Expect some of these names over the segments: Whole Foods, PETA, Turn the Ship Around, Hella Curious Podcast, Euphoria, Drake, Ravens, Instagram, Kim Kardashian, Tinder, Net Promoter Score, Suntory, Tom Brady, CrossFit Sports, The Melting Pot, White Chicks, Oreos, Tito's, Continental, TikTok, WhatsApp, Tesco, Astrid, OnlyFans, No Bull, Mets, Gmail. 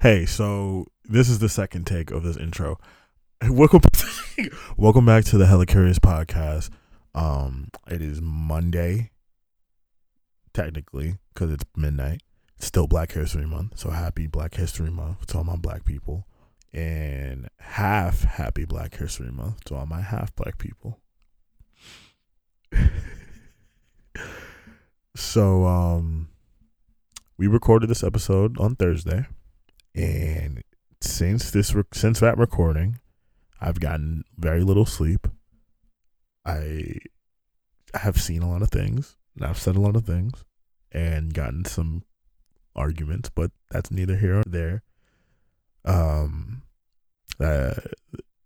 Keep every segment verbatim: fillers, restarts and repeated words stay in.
Hey, so this is the second take of this intro. Welcome, welcome back to the Hella Curious Podcast. Um, it is Monday, technically, because it's midnight. It's still Black History Month, so happy Black History Month to all my Black people. And half happy Black History Month to all my half Black people. So, um, we recorded this episode on Thursday, and since this rec- since that recording, I've gotten very little sleep. I have seen a lot of things, and I've said a lot of things, and gotten some arguments, but that's neither here nor there. Um, uh,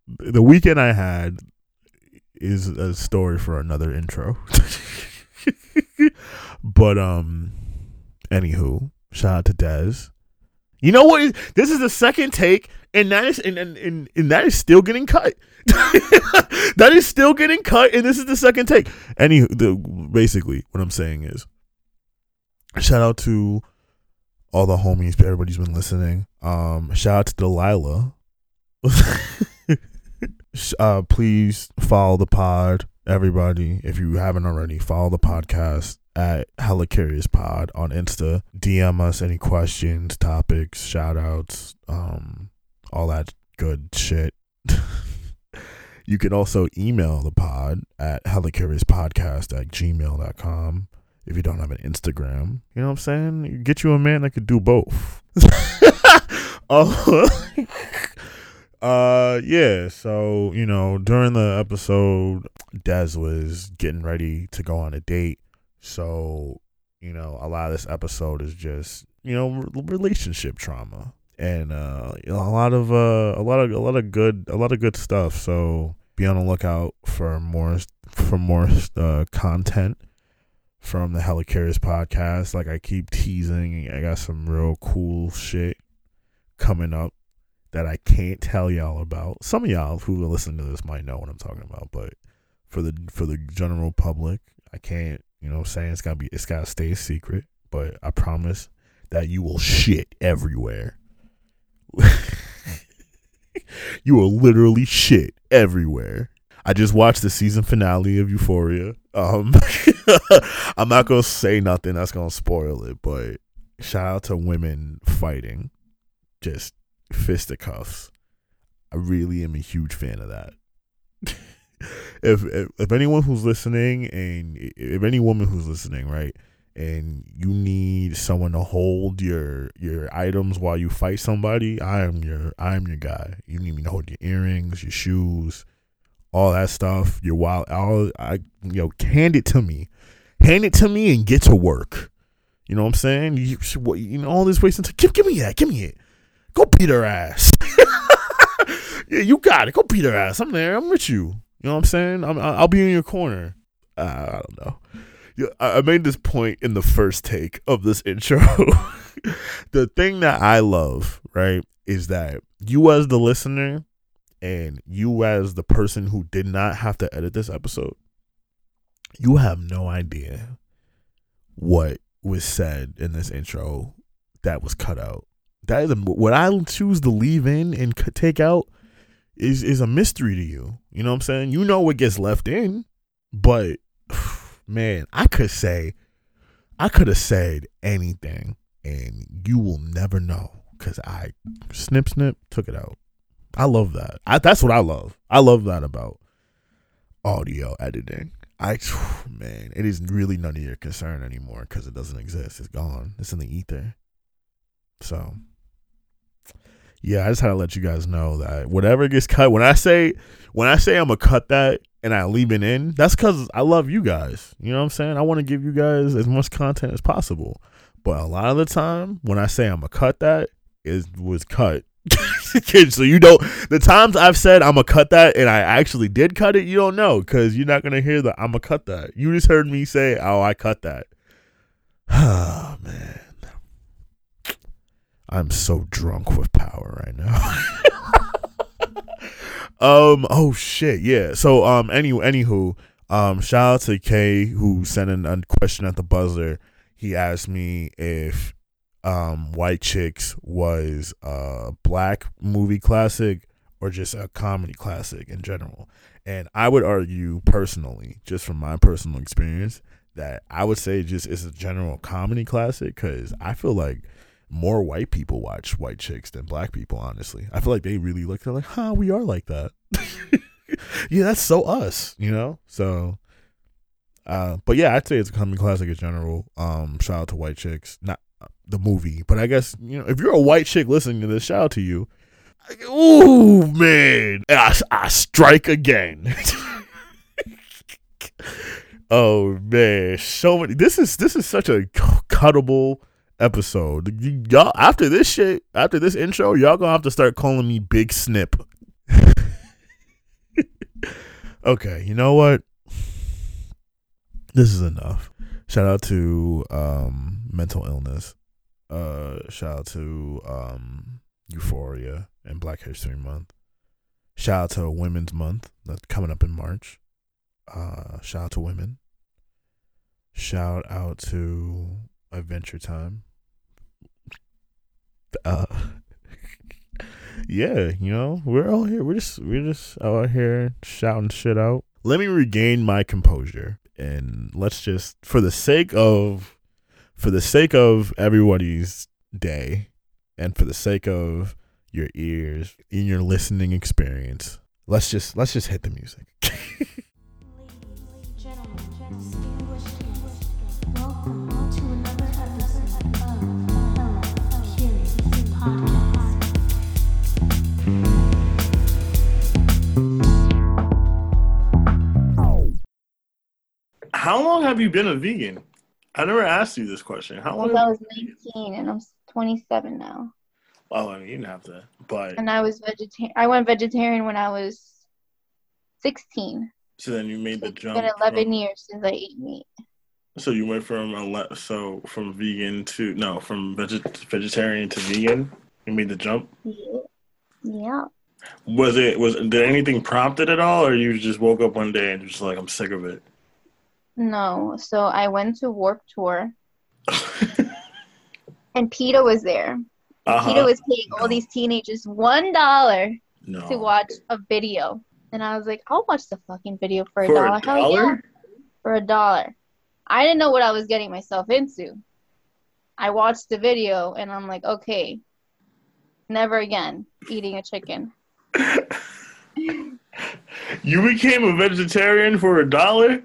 the weekend I had is a story for another intro. But, um, anywho, shout out to Dez. You know what? This is the second take, and that is and and, and, and that is still getting cut. That is still getting cut, and this is the second take. Anywho, the, basically, what I'm saying is, shout out to all the homies, everybody's been listening. Um, shout out to Delilah. uh, please follow the pod. Everybody, if you haven't already, follow the podcast at Hella Curious Pod on Insta. D M us any questions, topics, shout outs, um, all that good shit. You can also email the pod at hellacuriouspodcast at gmail dot com. If you don't have an Instagram, you know what I'm saying? Get you a man that could do both. uh, Uh yeah, so you know, during the episode, Dez was getting ready to go on a date. So, you know, a lot of this episode is just, you know, relationship trauma and uh you know, a lot of uh a lot of a lot of good a lot of good stuff. So, be on the lookout for more for more uh, content from the Hella Curious Podcast. Like I keep teasing, I got some real cool shit coming up that I can't tell y'all about. Some of y'all who are listening to this might know what I'm talking about, but for the for the general public, I can't. You know what I'm saying? It's gotta be. It's gotta stay a secret. But I promise that you will shit everywhere. You will literally shit everywhere. I just watched the season finale of Euphoria. Um, I'm not gonna say nothing that's gonna spoil it. But shout out to women fighting. Just. Fisticuffs. I really am a huge fan of that. if, if if anyone who's listening, and if any woman who's listening, right, and you need someone to hold your your items while you fight somebody, I am your I am your guy. You need me to hold your earrings, your shoes, all that stuff, your wallet. All I you know, hand it to me, hand it to me, and get to work. You know what I'm saying? You you know all this wasting time. Give give me that. Give me it. Go beat her ass. Yeah, you got it. Go beat her ass. I'm there. I'm with you. You know what I'm saying? I'm, I'll be in your corner. Uh, I don't know. Yeah, I made this point in the first take of this intro. The thing that I love, right, is that you as the listener and you as the person who did not have to edit this episode, you have no idea what was said in this intro that was cut out. That is a, what I choose to leave in and take out is is a mystery to you. You know what I'm saying? You know what gets left in, but man, I could say, I could have said anything, and you will never know because I snip snip took it out. I love that. I, that's what I love. I love that about audio editing. I man, it is really none of your concern anymore because it doesn't exist. It's gone. It's in the ether. So. Yeah, I just had to let you guys know that whatever gets cut, when I say when I say I'm gonna cut that and I leave it in, that's because I love you guys. You know what I'm saying? I want to give you guys as much content as possible. But a lot of the time, when I say I'm gonna cut that, it was cut. So you don't. The times I've said I'm gonna cut that and I actually did cut it, you don't know because you're not gonna hear the I'm gonna cut that. You just heard me say, "Oh, I cut that." Oh man. I'm so drunk with power right now. um. Oh shit. Yeah. So um. Any anywho. Um. Shout out to Kay who sent in a question at the buzzer. He asked me if um, White Chicks was a black movie classic or just a comedy classic in general. And I would argue personally, just from my personal experience, that I would say just it's a general comedy classic, because I feel like more white people watch White Chicks than black people, honestly. I feel like they really look, they're like, huh, we are like that. Yeah, that's so us, you know? So, uh, but yeah, I'd say it's a comedy classic in general. Um, shout out to White Chicks. Not the movie, but I guess, you know, if you're a white chick listening to this, shout out to you. Ooh, man. I, I strike again. Oh, man. So many. This is, this is such a cuttable episode. Y- y'all, after this shit, after this intro, y'all gonna have to start calling me Big Snip. Okay, you know what? This is enough. Shout out to um, mental illness. Uh, shout out to um, Euphoria and Black History Month. Shout out to Women's Month that's coming up in March. Uh, shout out to women. Shout out to Adventure Time. Uh, yeah, you know, we're all here. We're just we're just out here shouting shit out. Let me regain my composure, and let's just, for the sake of, for the sake of everybody's day, and for the sake of your ears in your listening experience, let's just let's just hit the music. How long have you been a vegan? I never asked you this question. How long? I was nineteen and I'm twenty-seven now. Well, I mean, you didn't have to, but. And I was vegetarian. I went vegetarian when I was sixteen. So then you made so the jump. It's been eleven from, years since I ate meat. So you went from ele- so from vegan to no from veget- vegetarian to vegan. You made the jump. Yeah. Was it was did anything prompt it at all, or you just woke up one day and just like, I'm sick of it? No, so I went to Warped Tour, and PETA was there. Uh-huh. PETA was paying all these teenagers one dollar no. to watch a video, and I was like, "I'll watch the fucking video for a for dollar." A dollar? Hell yeah. For a dollar, I didn't know what I was getting myself into. I watched the video, and I'm like, "Okay, never again eating a chicken." You became a vegetarian for a dollar?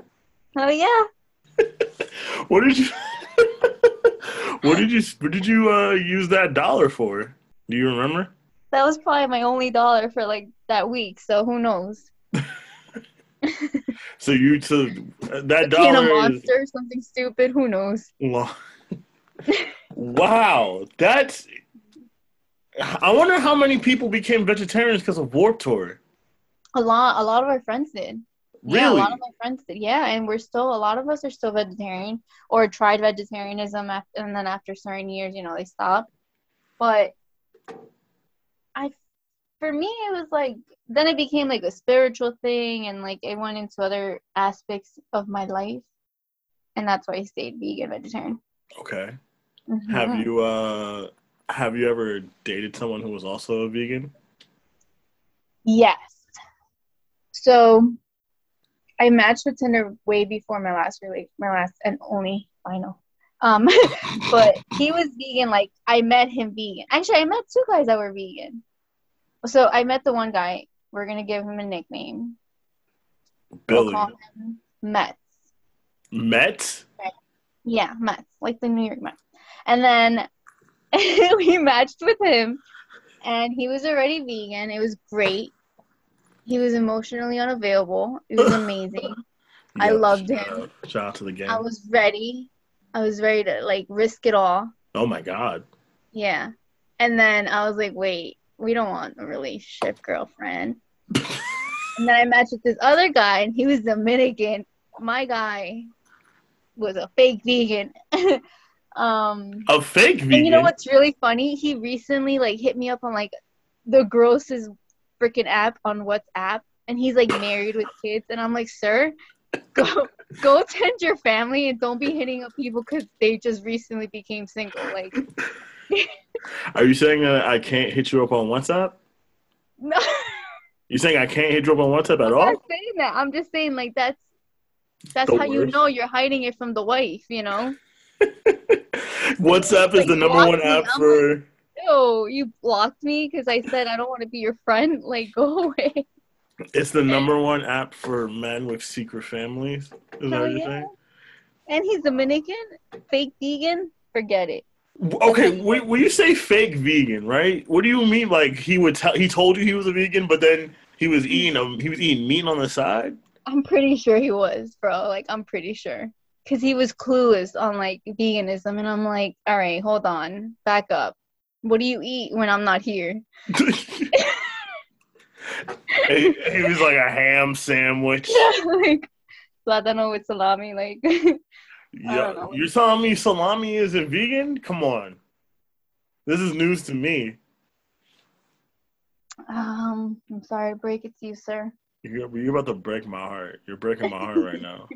Oh yeah. What did you What did you what did you uh, use that dollar for? Do you remember? That was probably my only dollar for like that week, so who knows. So you took uh, that dollar a monster, is... something stupid, who knows. Wow. That's I wonder how many people became vegetarians because of Warped Tour. A lot a lot of our friends did. Really? Yeah, a lot of my friends did. Yeah, and we're still, a lot of us are still vegetarian or tried vegetarianism, after, and then after certain years, you know, they stopped. But I, for me, it was like, then it became like a spiritual thing, and like it went into other aspects of my life, and that's why I stayed vegan vegetarian. Okay. Mm-hmm. Have you uh, have you ever dated someone who was also a vegan? Yes. So. I matched with Tinder way before my last really my last and only final. Um, but he was vegan. Like, I met him vegan. Actually, I met two guys that were vegan. So I met the one guy. We're gonna give him a nickname. Billy. We'll call him Mets. Mets? Yeah, Mets, like the New York Mets. And then we matched with him, and he was already vegan. It was great. He was emotionally unavailable. It was amazing. Yeah, I loved shout him. Out. Shout out to the gang. I was ready. I was ready to, like, risk it all. Oh, my God. Yeah. And then I was like, wait, we don't want a relationship, girlfriend. And then I matched with this other guy, and he was Dominican. My guy was a fake vegan. um, a fake vegan? And you know what's really funny? He recently, like, hit me up on, like, the grossest freaking app on WhatsApp, and he's like married with kids, and I'm like, sir, go go tend your family and don't be hitting up people because they just recently became single. Like, are you saying that I can't hit you up on WhatsApp? No. You saying I can't hit you up on WhatsApp at all? I'm not saying that. I'm just saying, like, that's that's how you know you're hiding it from the wife, you know? WhatsApp is the number one app for... Yo, you blocked me because I said I don't want to be your friend. Like, go away. It's the number one app for men with secret families. Is that what you're saying? And he's Dominican, fake vegan, forget it. Okay, when you say fake vegan, right? What do you mean? Like he would tell, he told you he was a vegan, but then he was eating a, he was eating meat on the side. I'm pretty sure he was, bro. Like I'm pretty sure, cause he was clueless on like veganism, and I'm like, all right, hold on, back up. What do you eat when I'm not here? He, he was like a ham sandwich. Yeah, like plátano with salami, like. Yo, you're telling me salami isn't vegan? Come on, this is news to me. Um, I'm sorry to break it to you, sir. You're, you're about to break my heart. You're breaking my heart right now.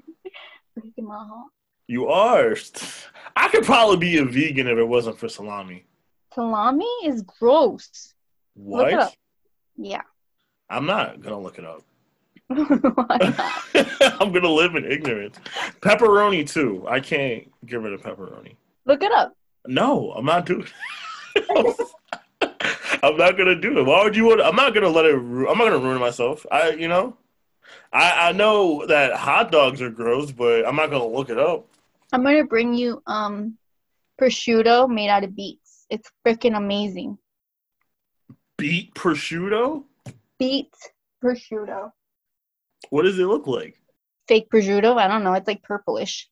Breaking my heart. You are. I could probably be a vegan if it wasn't for salami. Salami is gross. What? Look it up. Yeah. I'm not gonna look it up. Why not? I'm gonna live in ignorance. Pepperoni too. I can't get rid of pepperoni. Look it up. No, I'm not doing it. I'm not gonna do it. Why would you want? I'm not gonna let it. Ru- I'm not gonna ruin myself. I, you know, I I know that hot dogs are gross, but I'm not gonna look it up. I'm gonna bring you um prosciutto made out of beets. It's freaking amazing. Beet prosciutto. Beet prosciutto. What does it look like? Fake prosciutto? I don't know. It's like purplish.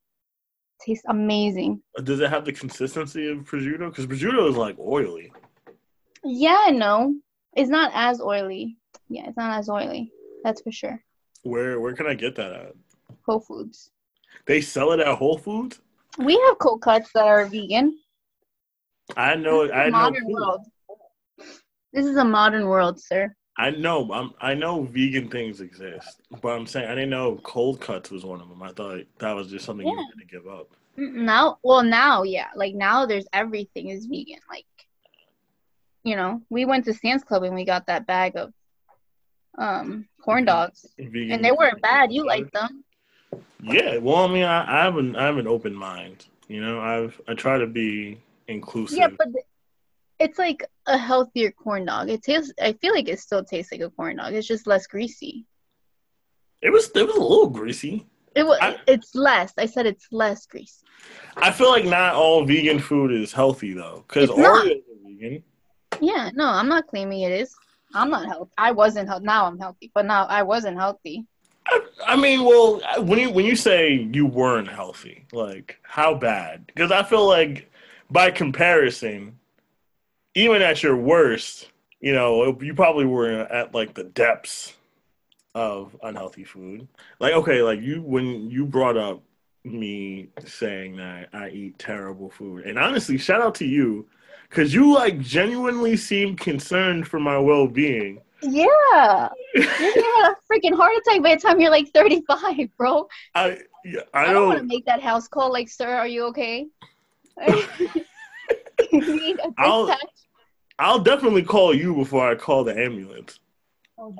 It tastes amazing. Does it have the consistency of prosciutto? Because prosciutto is like oily. Yeah, no. It's not as oily. Yeah, it's not as oily. That's for sure. Where where can I get that at? Whole Foods. They sell it at Whole Foods? We have cold cuts that are vegan. I know. This is I modern know world. This is a modern world, sir. I know I'm, I know vegan things exist, but I'm saying I didn't know cold cuts was one of them. I thought that was just something yeah. you had to give up. Now, well, now, yeah. Like, now there's everything is vegan. Like, you know, we went to Sands Club and we got that bag of um, corn dogs. Vegan and they weren't bad. You liked them. Yeah. Well, I mean, I, I, have an, I have an open mind. You know, I've I try to be inclusive. Yeah, but... The- It's like a healthier corn dog. It tastes. I feel like it still tastes like a corn dog. It's just less greasy. It was. It was a little greasy. It was. I, it's less. I said it's less greasy. I feel like not all vegan food is healthy though, because Oreos are vegan. Yeah. No, I'm not claiming it is. I'm not healthy. I wasn't healthy. Now I'm healthy, but now I wasn't healthy. I, I mean, well, when you when you say you weren't healthy, like how bad? Because I feel like by comparison. Even at your worst, you know, you probably were at, like, the depths of unhealthy food. Like, okay, like, you when you brought up me saying that I eat terrible food. And honestly, shout out to you, because you, like, genuinely seemed concerned for my well-being. Yeah. You're going to have a freaking heart attack by the time you're, like, thirty-five, bro. I, yeah, I, I don't, don't want to make that house call, like, sir, are you okay? I'll, I'll definitely call you before I call the ambulance. Oh,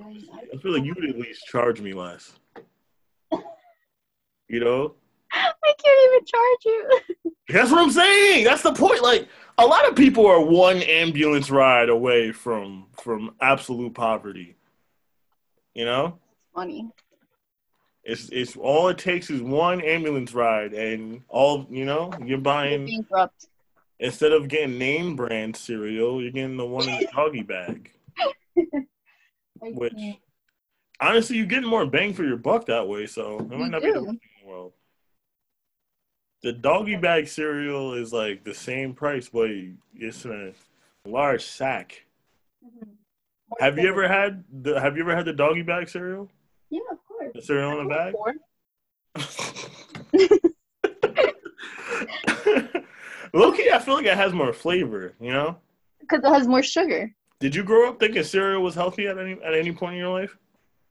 I feel like you would at least charge me less. You know? I can't even charge you. That's what I'm saying. That's the point. Like, a lot of people are one ambulance ride away from from absolute poverty. You know? It's funny. It's it's all it takes is one ambulance ride and all, you know, you're buying... You're bankrupt. Instead of getting name brand cereal, you're getting the one in the doggy bag. Which, honestly, you're getting more bang for your buck that way, so it might not be the worst in the world. The doggy bag cereal is like the same price, but it's in a large sack. Mm-hmm. Have you ever had the Have you ever had the doggy bag cereal? Yeah, of course. The cereal in a bag. Low-key, I feel like it has more flavor, you know? Because it has more sugar. Did you grow up thinking cereal was healthy at any at any point in your life?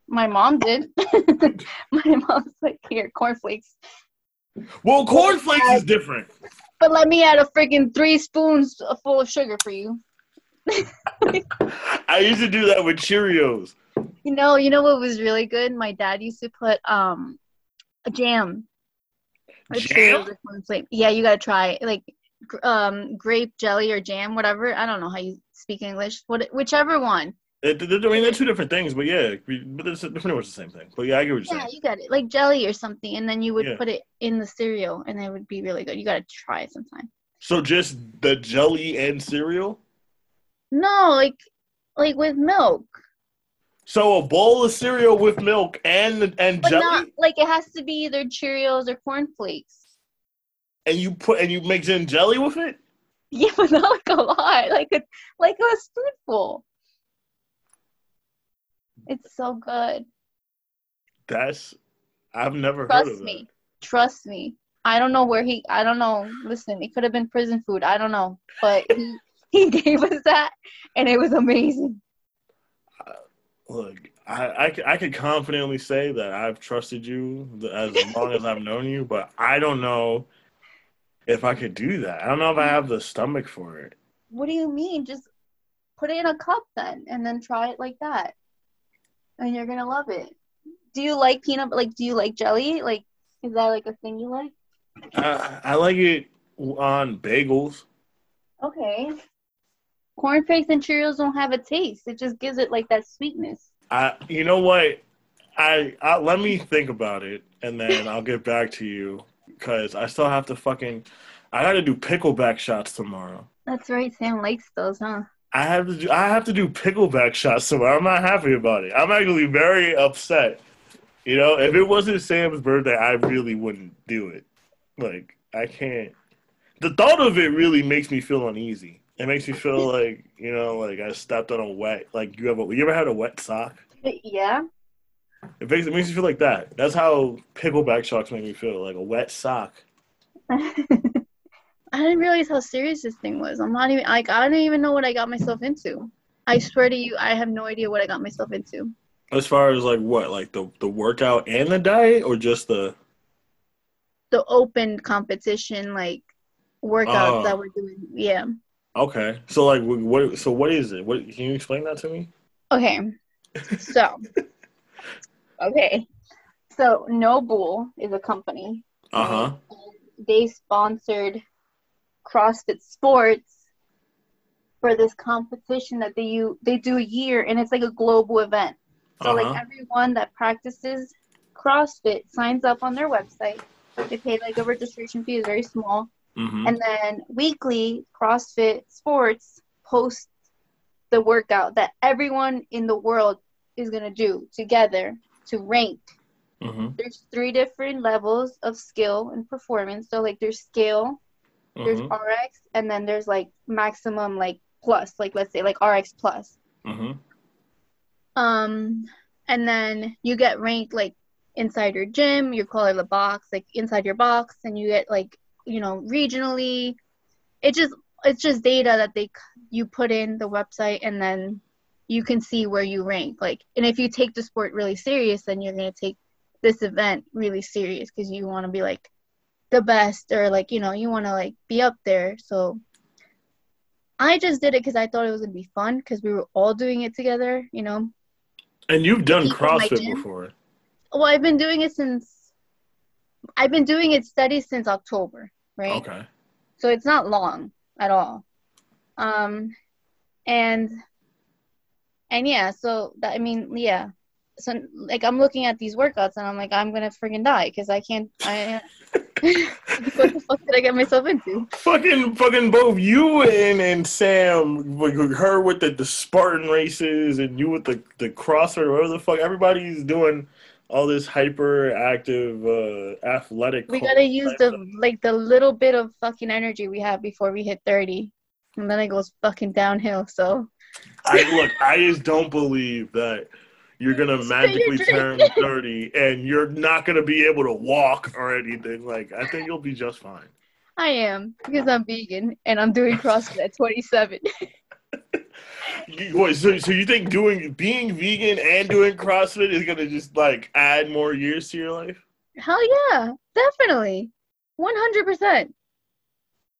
My mom did. My mom's like, here, cornflakes. Well, cornflakes is different. But let me add a freaking three spoons full of sugar for you. I used to do that with Cheerios. You know, you know what was really good? My dad used to put um a jam. A jam? Yeah, you gotta try it. Like um grape jelly or jam, whatever. I don't know how you speak English. What, whichever one. It, it, I mean, they're two different things, but yeah, but it's pretty much the same thing. But yeah, I get what you're yeah, saying. Yeah, you got it, like jelly or something, and then you would yeah. put it in the cereal, and it would be really good. You got to try it sometime. So just the jelly and cereal? No, like, like with milk. So a bowl of cereal with milk and and but jelly? Not, like it has to be either Cheerios or cornflakes. And you put and you mix in jelly with it? Yeah, but not like a lot, like a like a spoonful. It's so good. That's, I've never Trust heard of me. That. Trust me. I don't know where he, I don't know. Listen, it could have been prison food. I don't know. But he, he gave us that, and it was amazing. Uh, look, I, I, I could confidently say that I've trusted you as long as I've known you, but I don't know if I could do that. I don't know if I have the stomach for it. What do you mean? Just put it in a cup then, and then try it like that. And you're going to love it. Do you like peanut? Like, do you like jelly? Like, is that like a thing you like? Uh, I like it on bagels. Okay. Cornflakes and Cheerios don't have a taste. It just gives it like that sweetness. I, you know what? I, I let me think about it and then I'll get back to you because I still have to fucking, I got to do pickleback shots tomorrow. That's right. Sam likes those, huh? I have to do, I have to do pickleback shots tomorrow. I'm not happy about it. I'm actually very upset. You know, if it wasn't Sam's birthday, I really wouldn't do it. Like, I can't. The thought of it really makes me feel uneasy. It makes me feel like, you know, like I stepped on a wet, like you have a, you ever had a wet sock? Yeah. It makes, it makes me feel like that. That's how pickleback shots make me feel, like a wet sock. I didn't realize how serious this thing was. I'm not even, like, I don't even know what I got myself into. I swear to you, I have no idea what I got myself into. As far as, like, what? Like, the, the workout and the diet, or just the? The open competition, like, workouts uh, that we're doing. Yeah. Okay. So, like, what? So, what is it? What? Can you explain that to me? Okay. So. Okay. So, No Bull is a company. Uh-huh. They sponsored CrossFit Sports for this competition that they you they do a year, and it's like a global event. So uh-huh. like everyone that practices CrossFit signs up on their website. They pay like a registration fee, is very small, mm-hmm. and then weekly CrossFit Sports posts the workout that everyone in the world is gonna do together to rank. Mm-hmm. There's three different levels of skill and performance. So like there's scale. There's mm-hmm. R X, and then there's, like, maximum, like, plus. Like, let's say, like, R X plus. Mm-hmm. Um, and then you get ranked, like, inside your gym. You call it the box, like, inside your box. And you get, like, you know, regionally. It just It's just data that they you put in the website, and then you can see where you rank. Like, and if you take the sport really serious, then you're going to take this event really serious because you want to be, like, the best, or like, you know, you want to like be up there. So I just did it because I thought it was gonna be fun because we were all doing it together, you know. And you've done CrossFit before. Well, I've been doing it since I've been doing it steady since October, right? Okay. So it's not long at all. Um, and and yeah, so that, I mean, yeah. So like I'm looking at these workouts and I'm like, I'm gonna freaking die because I can't. I What the fuck did I get myself into? Fucking, fucking both you and, and Sam, like her with the, the Spartan races and you with the the CrossFit, whatever the fuck. Everybody's doing all this hyper active uh, athletic. We gotta use the like the little bit of fucking energy we have before we hit thirty, and then it goes fucking downhill. So, I look, I just don't believe that. You're going to magically turn thirty, and you're not going to be able to walk or anything. Like, I think you'll be just fine. I am, because I'm vegan, and I'm doing CrossFit at twenty-seven. You, wait, so, so you think doing being vegan and doing CrossFit is gonna just like add more years to your life? Hell yeah, definitely, one hundred percent,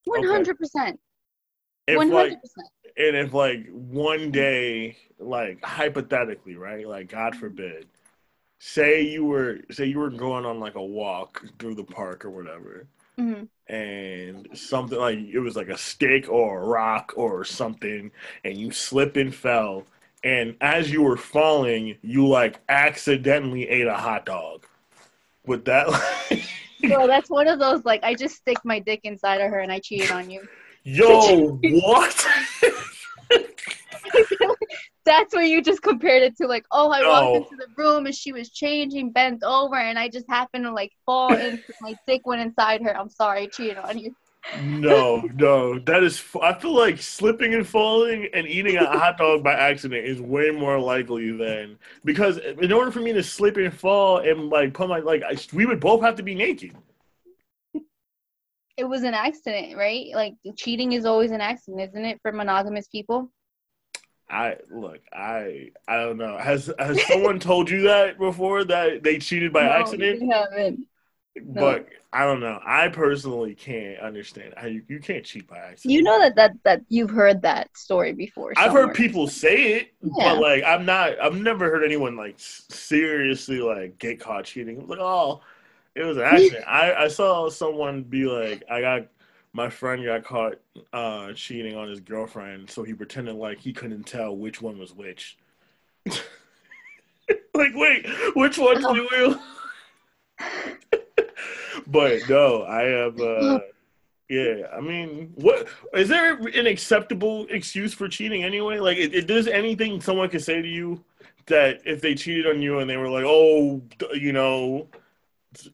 one hundred percent, one hundred percent. And if like one day, like hypothetically, right? Like God forbid, say you were say you were going on like a walk through the park or whatever. Mm-hmm. And something like it was like a stick or a rock or something, and you slip and fell, and as you were falling, you like accidentally ate a hot dog. Would that like? Well, that's one of those like I just stick my dick inside of her and I cheated on you. Yo, what? That's where you just compared it to like, oh, I walked oh. into the room and she was changing, bent over, and I just happened to like fall into my dick went inside her. I'm sorry, I cheated on you. No, no, that is. F- I feel like slipping and falling and eating a hot dog by accident is way more likely than because in order for me to slip and fall and like put my like, I, we would both have to be naked. It was an accident, right? Like cheating is always an accident, isn't it, for monogamous people? I look, I I don't know. Has has someone told you that before that they cheated by no, accident? They haven't. No. But I don't know. I personally can't understand how you, you can't cheat by accident. You know that, that that you've heard that story before. Somewhere. I've heard people say it, yeah. But like I'm not I've never heard anyone like seriously like get caught cheating. I'm like, oh, it was an accident. I, I saw someone be like, I got My friend got caught uh, cheating on his girlfriend, so he pretended like he couldn't tell which one was which. Like, wait, which one's oh. you? But no, I have. Uh, yeah, I mean, what is there an acceptable excuse for cheating anyway? Like, if there's anything someone could say to you that if they cheated on you and they were like, oh, you know.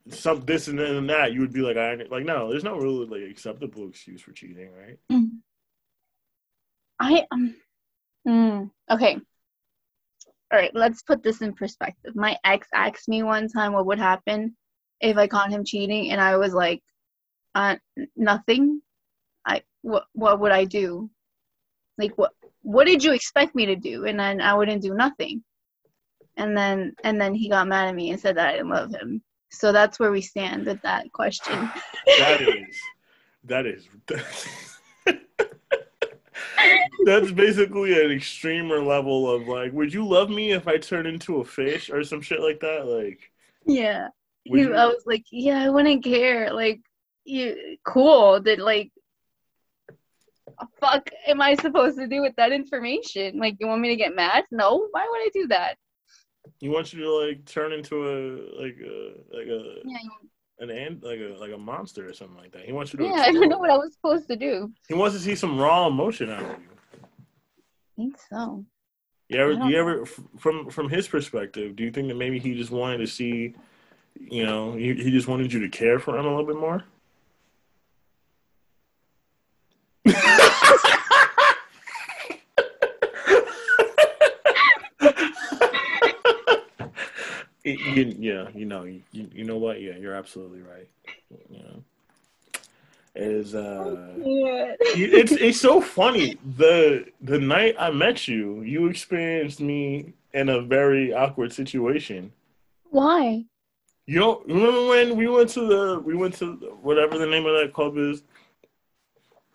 Some this and then that, you would be like, I like no, there's no really like acceptable excuse for cheating, right? Mm. I um, mm, okay, all right. Let's put this in perspective. My ex asked me one time what would happen if I caught him cheating, and I was like, uh, nothing. I what what would I do? Like what what did you expect me to do? And then I wouldn't do nothing. And then and then he got mad at me and said that I didn't love him. So that's where we stand with that question. That is, that is, that's basically an extremer level of like, would you love me if I turn into a fish or some shit like that? Like, yeah, he, you... I was like, yeah, I wouldn't care. Like, you cool? That like, fuck, am I supposed to do with that information? Like, you want me to get mad? No, why would I do that? You want you to like turn into a like a like a yeah. an ant like a like a monster or something like that. He wants you to. Yeah, explore. I don't know what I was supposed to do. He wants to see some raw emotion out of you. I think so. You ever? You ever? From from his perspective, do you think that maybe he just wanted to see, you know, he he just wanted you to care for him a little bit more? It, you, yeah, you know, you, you know what? Yeah, you're absolutely right. You know, it is uh, oh, it's it's so funny. The the night I met you, you experienced me in a very awkward situation. Why? You don't remember when we went to the we went to whatever the name of that club is,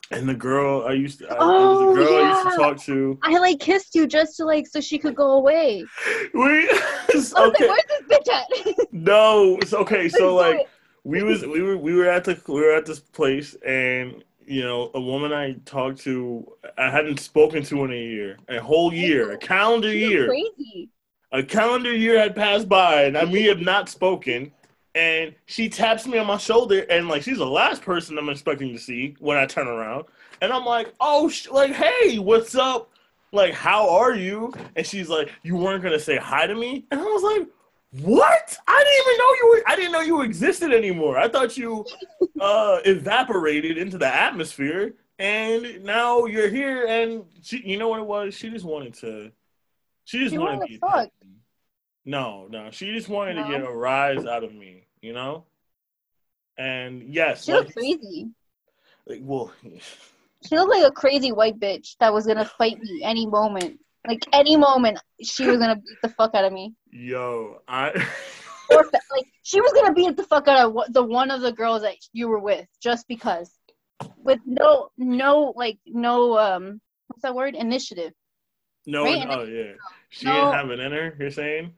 and the girl I used to I, oh, the girl yeah. I used to talk to. I like kissed you just to like so she could go away. We. I was okay. Like, where's this bitch at? No, it's okay. So like, we was we were we were at the we were at this place, and you know, a woman I talked to, I hadn't spoken to in a year, a whole year, a calendar year. Crazy. A calendar year had passed by, and I, we have not spoken. And she taps me on my shoulder, and like, she's the last person I'm expecting to see when I turn around, and I'm like, oh, sh- like, hey, what's up? Like, how are you? And she's like, you weren't going to say hi to me? And I was like, what? I didn't even know you were, I didn't know you existed anymore. I thought you uh, evaporated into the atmosphere, and now you're here. And she, you know what it was? She just wanted to, she just she wanted to be fuck. No, no. She just wanted no. to get a rise out of me, you know? And yes. She like, was crazy. Like, well... She looked like a crazy white bitch that was going to fight me any moment. Like, any moment, she was going to beat the fuck out of me. Yo, I... or, like, she was going to beat the fuck out of the one of the girls that you were with, just because. With no, no, like, no, um, what's that word? Initiative. No, right? oh, initiative. yeah. She no, didn't have it in her, you're saying?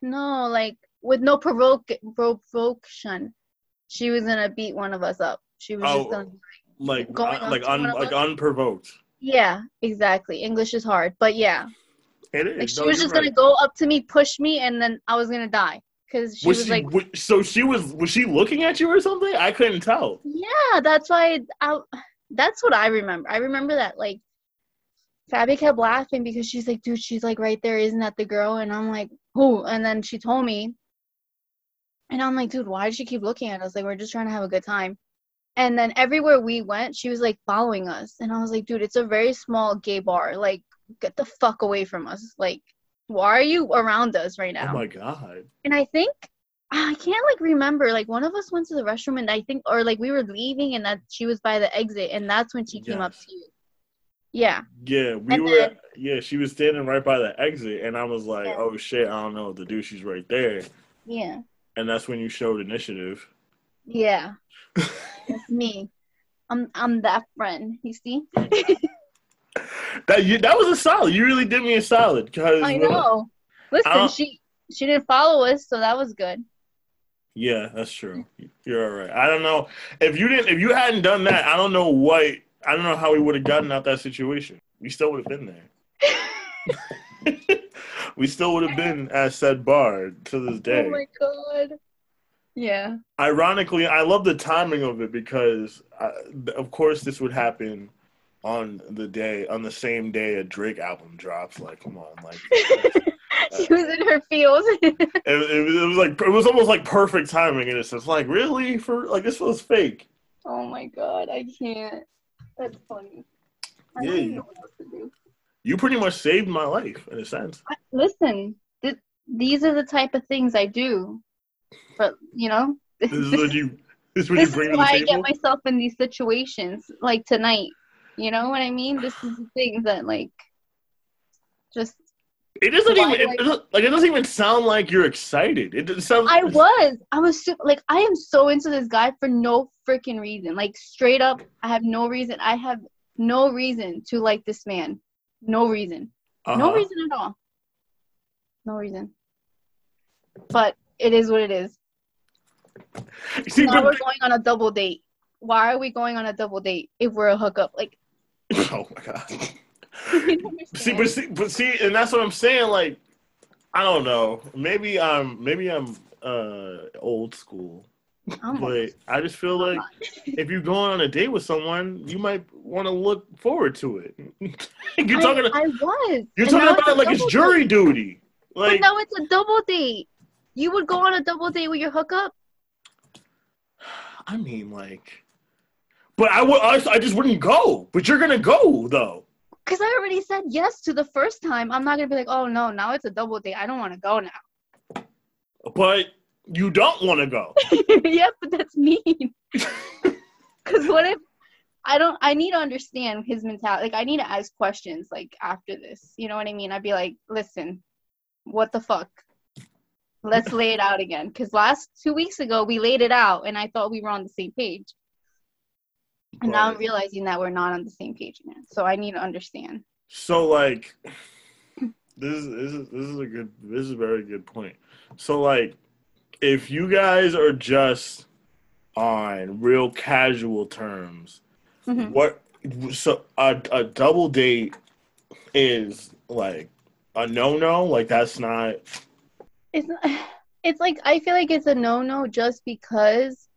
No, like, with no provoke, provocation, she was going to beat one of us up. She was oh, just going to... Like, going uh, like, un, like unprovoked. Yeah, exactly. English is hard, but yeah. It is. Like, she no, was just right. gonna go up to me, push me, and then I was gonna die because she was, was she, like. W- so she was was she looking at you or something? I couldn't tell. Yeah, that's why I. That's what I remember. I remember that like, Fabi kept laughing because she's like, "Dude, she's like right there, isn't that the girl?" And I'm like, "Who?" And then she told me, and I'm like, "Dude, why did she keep looking at us? Like, we're just trying to have a good time." And then everywhere we went, she was, like, following us. And I was like, dude, it's a very small gay bar. Like, get the fuck away from us. Like, why are you around us right now? Oh, my God. And I think, I can't, like, remember. Like, one of us went to the restroom, and I think, or, like, we were leaving, and that she was by the exit. And that's when she yes. came up to you. Yeah. Yeah, we and were, then, yeah, she was standing right by the exit. And I was like, yeah. oh, shit, I don't know what to do. She's right there. Yeah. And that's when you showed initiative. Yeah. That's me. I'm I'm that friend. You see? that you, that was a solid. You really did me a solid. Cause, I know. Uh, Listen, I she she didn't follow us, so that was good. Yeah, that's true. You're all right. I don't know if you didn't if you hadn't done that. I don't know what. I don't know how we would have gotten out that situation. We still would have been there. We still would have been at said bar to this day. Oh my God. Yeah. Ironically, I love the timing of it because, I, of course, this would happen on the day, on the same day a Drake album drops. Like, come on, like she uh, was in her feels. it, it, was, it was like it was almost like perfect timing in a sense. Like, really, for like this was fake. Oh my God, I can't. That's funny. I yeah, don't even know what else to do. You pretty much saved my life in a sense. Listen, th- these are the type of things I do. But, you know, this, this is what you, this what this you bring is why to the table? I get myself in these situations, like tonight. You know what I mean? This is the thing that, like, just... It doesn't even, it doesn't, like, it doesn't even sound like you're excited. It doesn't sound... I was. I was, super, like, I am so into this guy for no freaking reason. Like, straight up, I have no reason. I have no reason to like this man. No reason. Uh-huh. No reason at all. No reason. But... It is what it is. See, now but, we're going on a double date. Why are we going on a double date if we're a hookup? Like, oh my God. see, but see, but see, and that's what I'm saying. Like, I don't know. Maybe I'm, maybe I'm uh, old school, oh, but I just feel like if you're going on a date with someone, you might want to look forward to it. you're talking. I, to, I was. You're talking about it like it's jury duty. Like, but now it's a double date. You would go on a double date with your hookup? I mean, like, but I would. I just wouldn't go. But you're gonna go though. Because I already said yes to the first time. I'm not gonna be like, oh no, now it's a double date. I don't want to go now. But you don't want to go. Yeah, but that's mean. Because what if I don't? I need to understand his mentality. Like, I need to ask questions. Like after this, you know what I mean? I'd be like, listen, what the fuck? Let's lay it out again. Because last two weeks ago, we laid it out, and I thought we were on the same page. And right. now I'm realizing that we're not on the same page again. So I need to understand. So, like, this is this is, this is a good, this is a very good point. So, like, if you guys are just on real casual terms, mm-hmm. what, so a, a double date is, like, a no-no? Like, that's not... It's not, it's like, I feel like it's a no-no just because,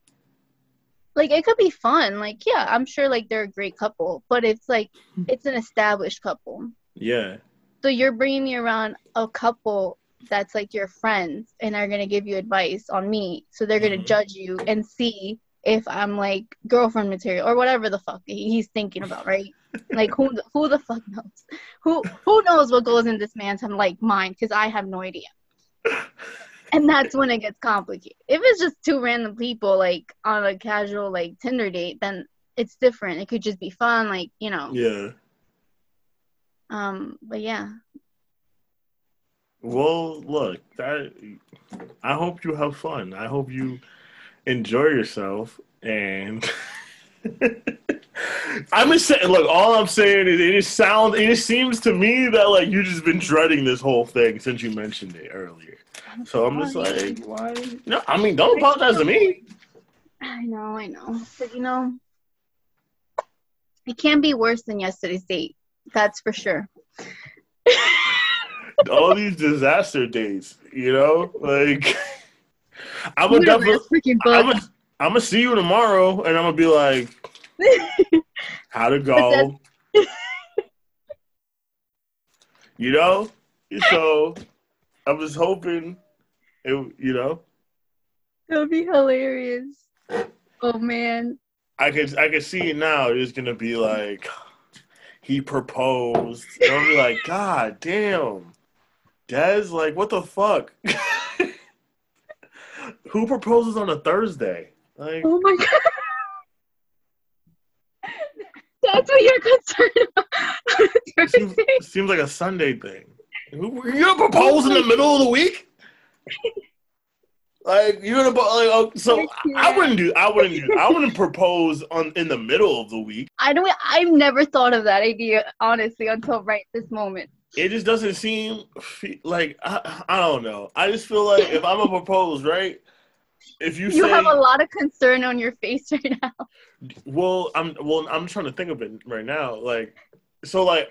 like, it could be fun. Like, yeah, I'm sure, like, they're a great couple. But it's, like, it's an established couple. Yeah. So you're bringing me around a couple that's, like, your friends and are going to give you advice on me. So they're going to mm-hmm. judge you and see if I'm, like, girlfriend material or whatever the fuck he's thinking about, right? Like, who who the fuck knows? Who, who knows what goes in this man's, like, mind? Because I have no idea. And that's when it gets complicated. If it's just two random people, like, on a casual, like, Tinder date, then it's different. It could just be fun, like, you know. Yeah. I Um, but yeah. Well, look, that, I hope you have fun. I hope you enjoy yourself. And I'm just saying, look, all I'm saying is it just sounds, it just seems to me that, like, you've just been dreading this whole thing since you mentioned it earlier. I'm so sorry. I'm just like, why? No, I mean, don't apologize to me. I know, I know. But, you know, it can't be worse than yesterday's date. That's for sure. All these disaster dates, you know? Like, I'm going to see you tomorrow, and I'm going to be like, how'd it go? You know? So, I was hoping, it, you know? That would be hilarious. Oh, man. I could, I could see it now. It's going to be like, he proposed. And I'll be like, God damn. Des, like, what the fuck? Who proposes on a Thursday? Like, oh my God. That's what you're concerned about. It seems, seems like a Sunday thing. Who, you're going to propose in the middle of the week? Like, you're going to, like, oh, so I wouldn't do, I wouldn't do, I wouldn't propose on in the middle of the week. I don't, I've never thought of that idea, honestly, until right this moment. It just doesn't seem like, I, I don't know. I just feel like if I'm a propose, right? If you, you say, have a lot of concern on your face right now. Well, I'm well, I'm trying to think of it right now. Like, so like,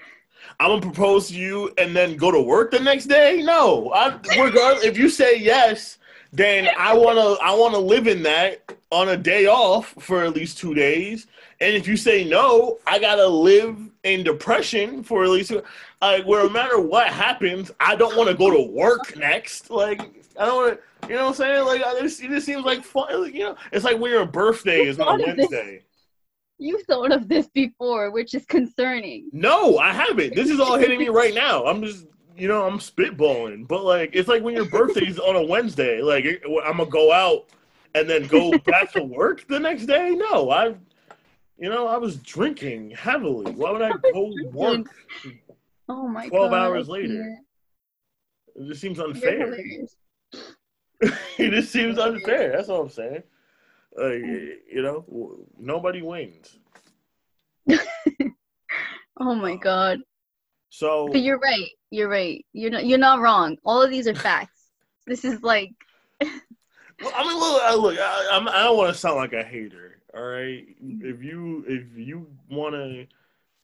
I'm gonna propose to you and then go to work the next day. No, I, regardless, if you say yes, then I wanna I wanna live in that on a day off for at least two days. And if you say no, I gotta live in depression for at least two. Like, where no matter what happens, I don't want to go to work next. Like, I don't want to, you know what I'm saying? Like, I just, it just seems like fun. You know, it's like when your birthday you is on a Wednesday. This. You thought of this before, which is concerning. No, I haven't. This is all hitting me right now. I'm just, you know, I'm spitballing. But, like, it's like when your birthday's on a Wednesday. Like, I'm going to go out and then go back to work the next day? No, I, you know, I was drinking heavily. Why would I go to work? Oh my twelve God. twelve hours later. Yeah. It just seems unfair. It just seems unfair. That's all I'm saying. Like, you know, nobody wins. Oh my God. So. But you're right. You're right. You're not, you're not wrong. All of these are facts. This is like. Well, I mean, look, look I, I'm, I don't want to sound like a hater. All right. If you, if you want to.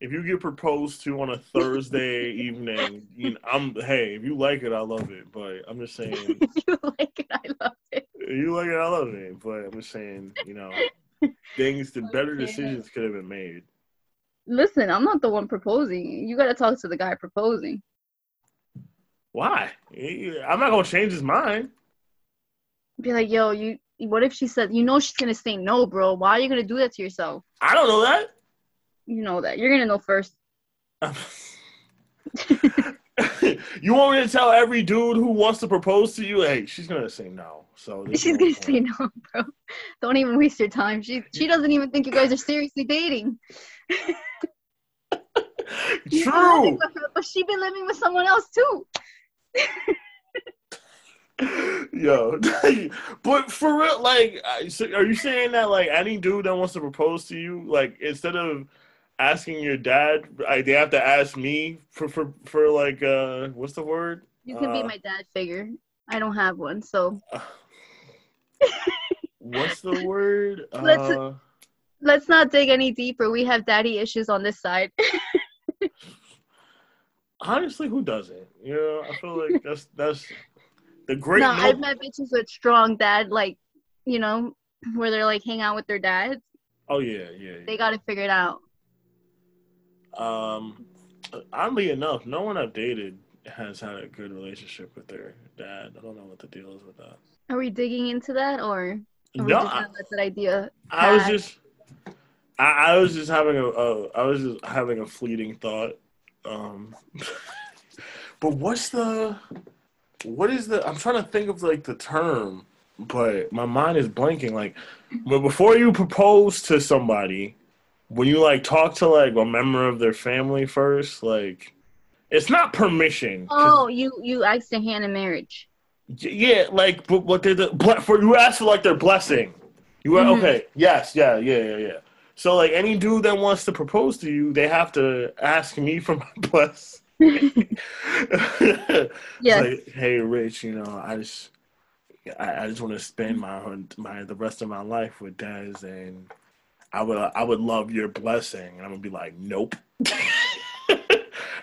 If you get proposed to on a Thursday evening, you know, I'm hey, if you like it, I love it. But I'm just saying. If you like it, I love it. If you like it, I love it. But I'm just saying, you know, things, the better decisions could have been made. Listen, I'm not the one proposing. You got to talk to the guy proposing. Why? I'm not going to change his mind. Be like, yo, you. What if she said, you know she's going to say no, bro. Why are you going to do that to yourself? I don't know that. You know that. You're going to know first. You want me to tell every dude who wants to propose to you, hey, she's going to say no. So she's going to say no, bro. Don't even waste your time. She she doesn't even think you guys are seriously dating. True. Her, but she been living with someone else, too. Yo, but for real, like, so are you saying that, like, any dude that wants to propose to you, like, instead of asking your dad, like, they have to ask me for, for, for like, uh, what's the word? You can uh, be my dad figure. I don't have one, so. Uh, what's the word? Uh, let's, let's not dig any deeper. We have daddy issues on this side. Honestly, who doesn't? You know, I feel like that's, that's. The great no, no- I've met bitches with strong dad, like, you know, where they're, like, hang out with their dads. Oh, yeah, yeah. yeah. They got it figured out. Um, oddly enough, no one I've dated has had a good relationship with their dad. I don't know what the deal is with that. Are we digging into that, or are we no, just I, let that idea I back? was just, I, I was just having a, uh, I was just having a fleeting thought. Um, but what's the... What is the? I'm trying to think of like the term, but my mind is blanking. Like, but before you propose to somebody, when you like talk to like a member of their family first, like, It's not permission. Oh, you, you asked to hand in marriage. Yeah, like, but what they're the, for, you asked for, like, their blessing. You were, mm-hmm. okay, yes, yeah, yeah, yeah, yeah. So, like, any dude that wants to propose to you, they have to ask me for my blessing. Yeah. Like, hey, Rich, you know, I just, I, I just want to spend my, my, the rest of my life with Dez, and I would, I would love your blessing. And I'm gonna be like, nope.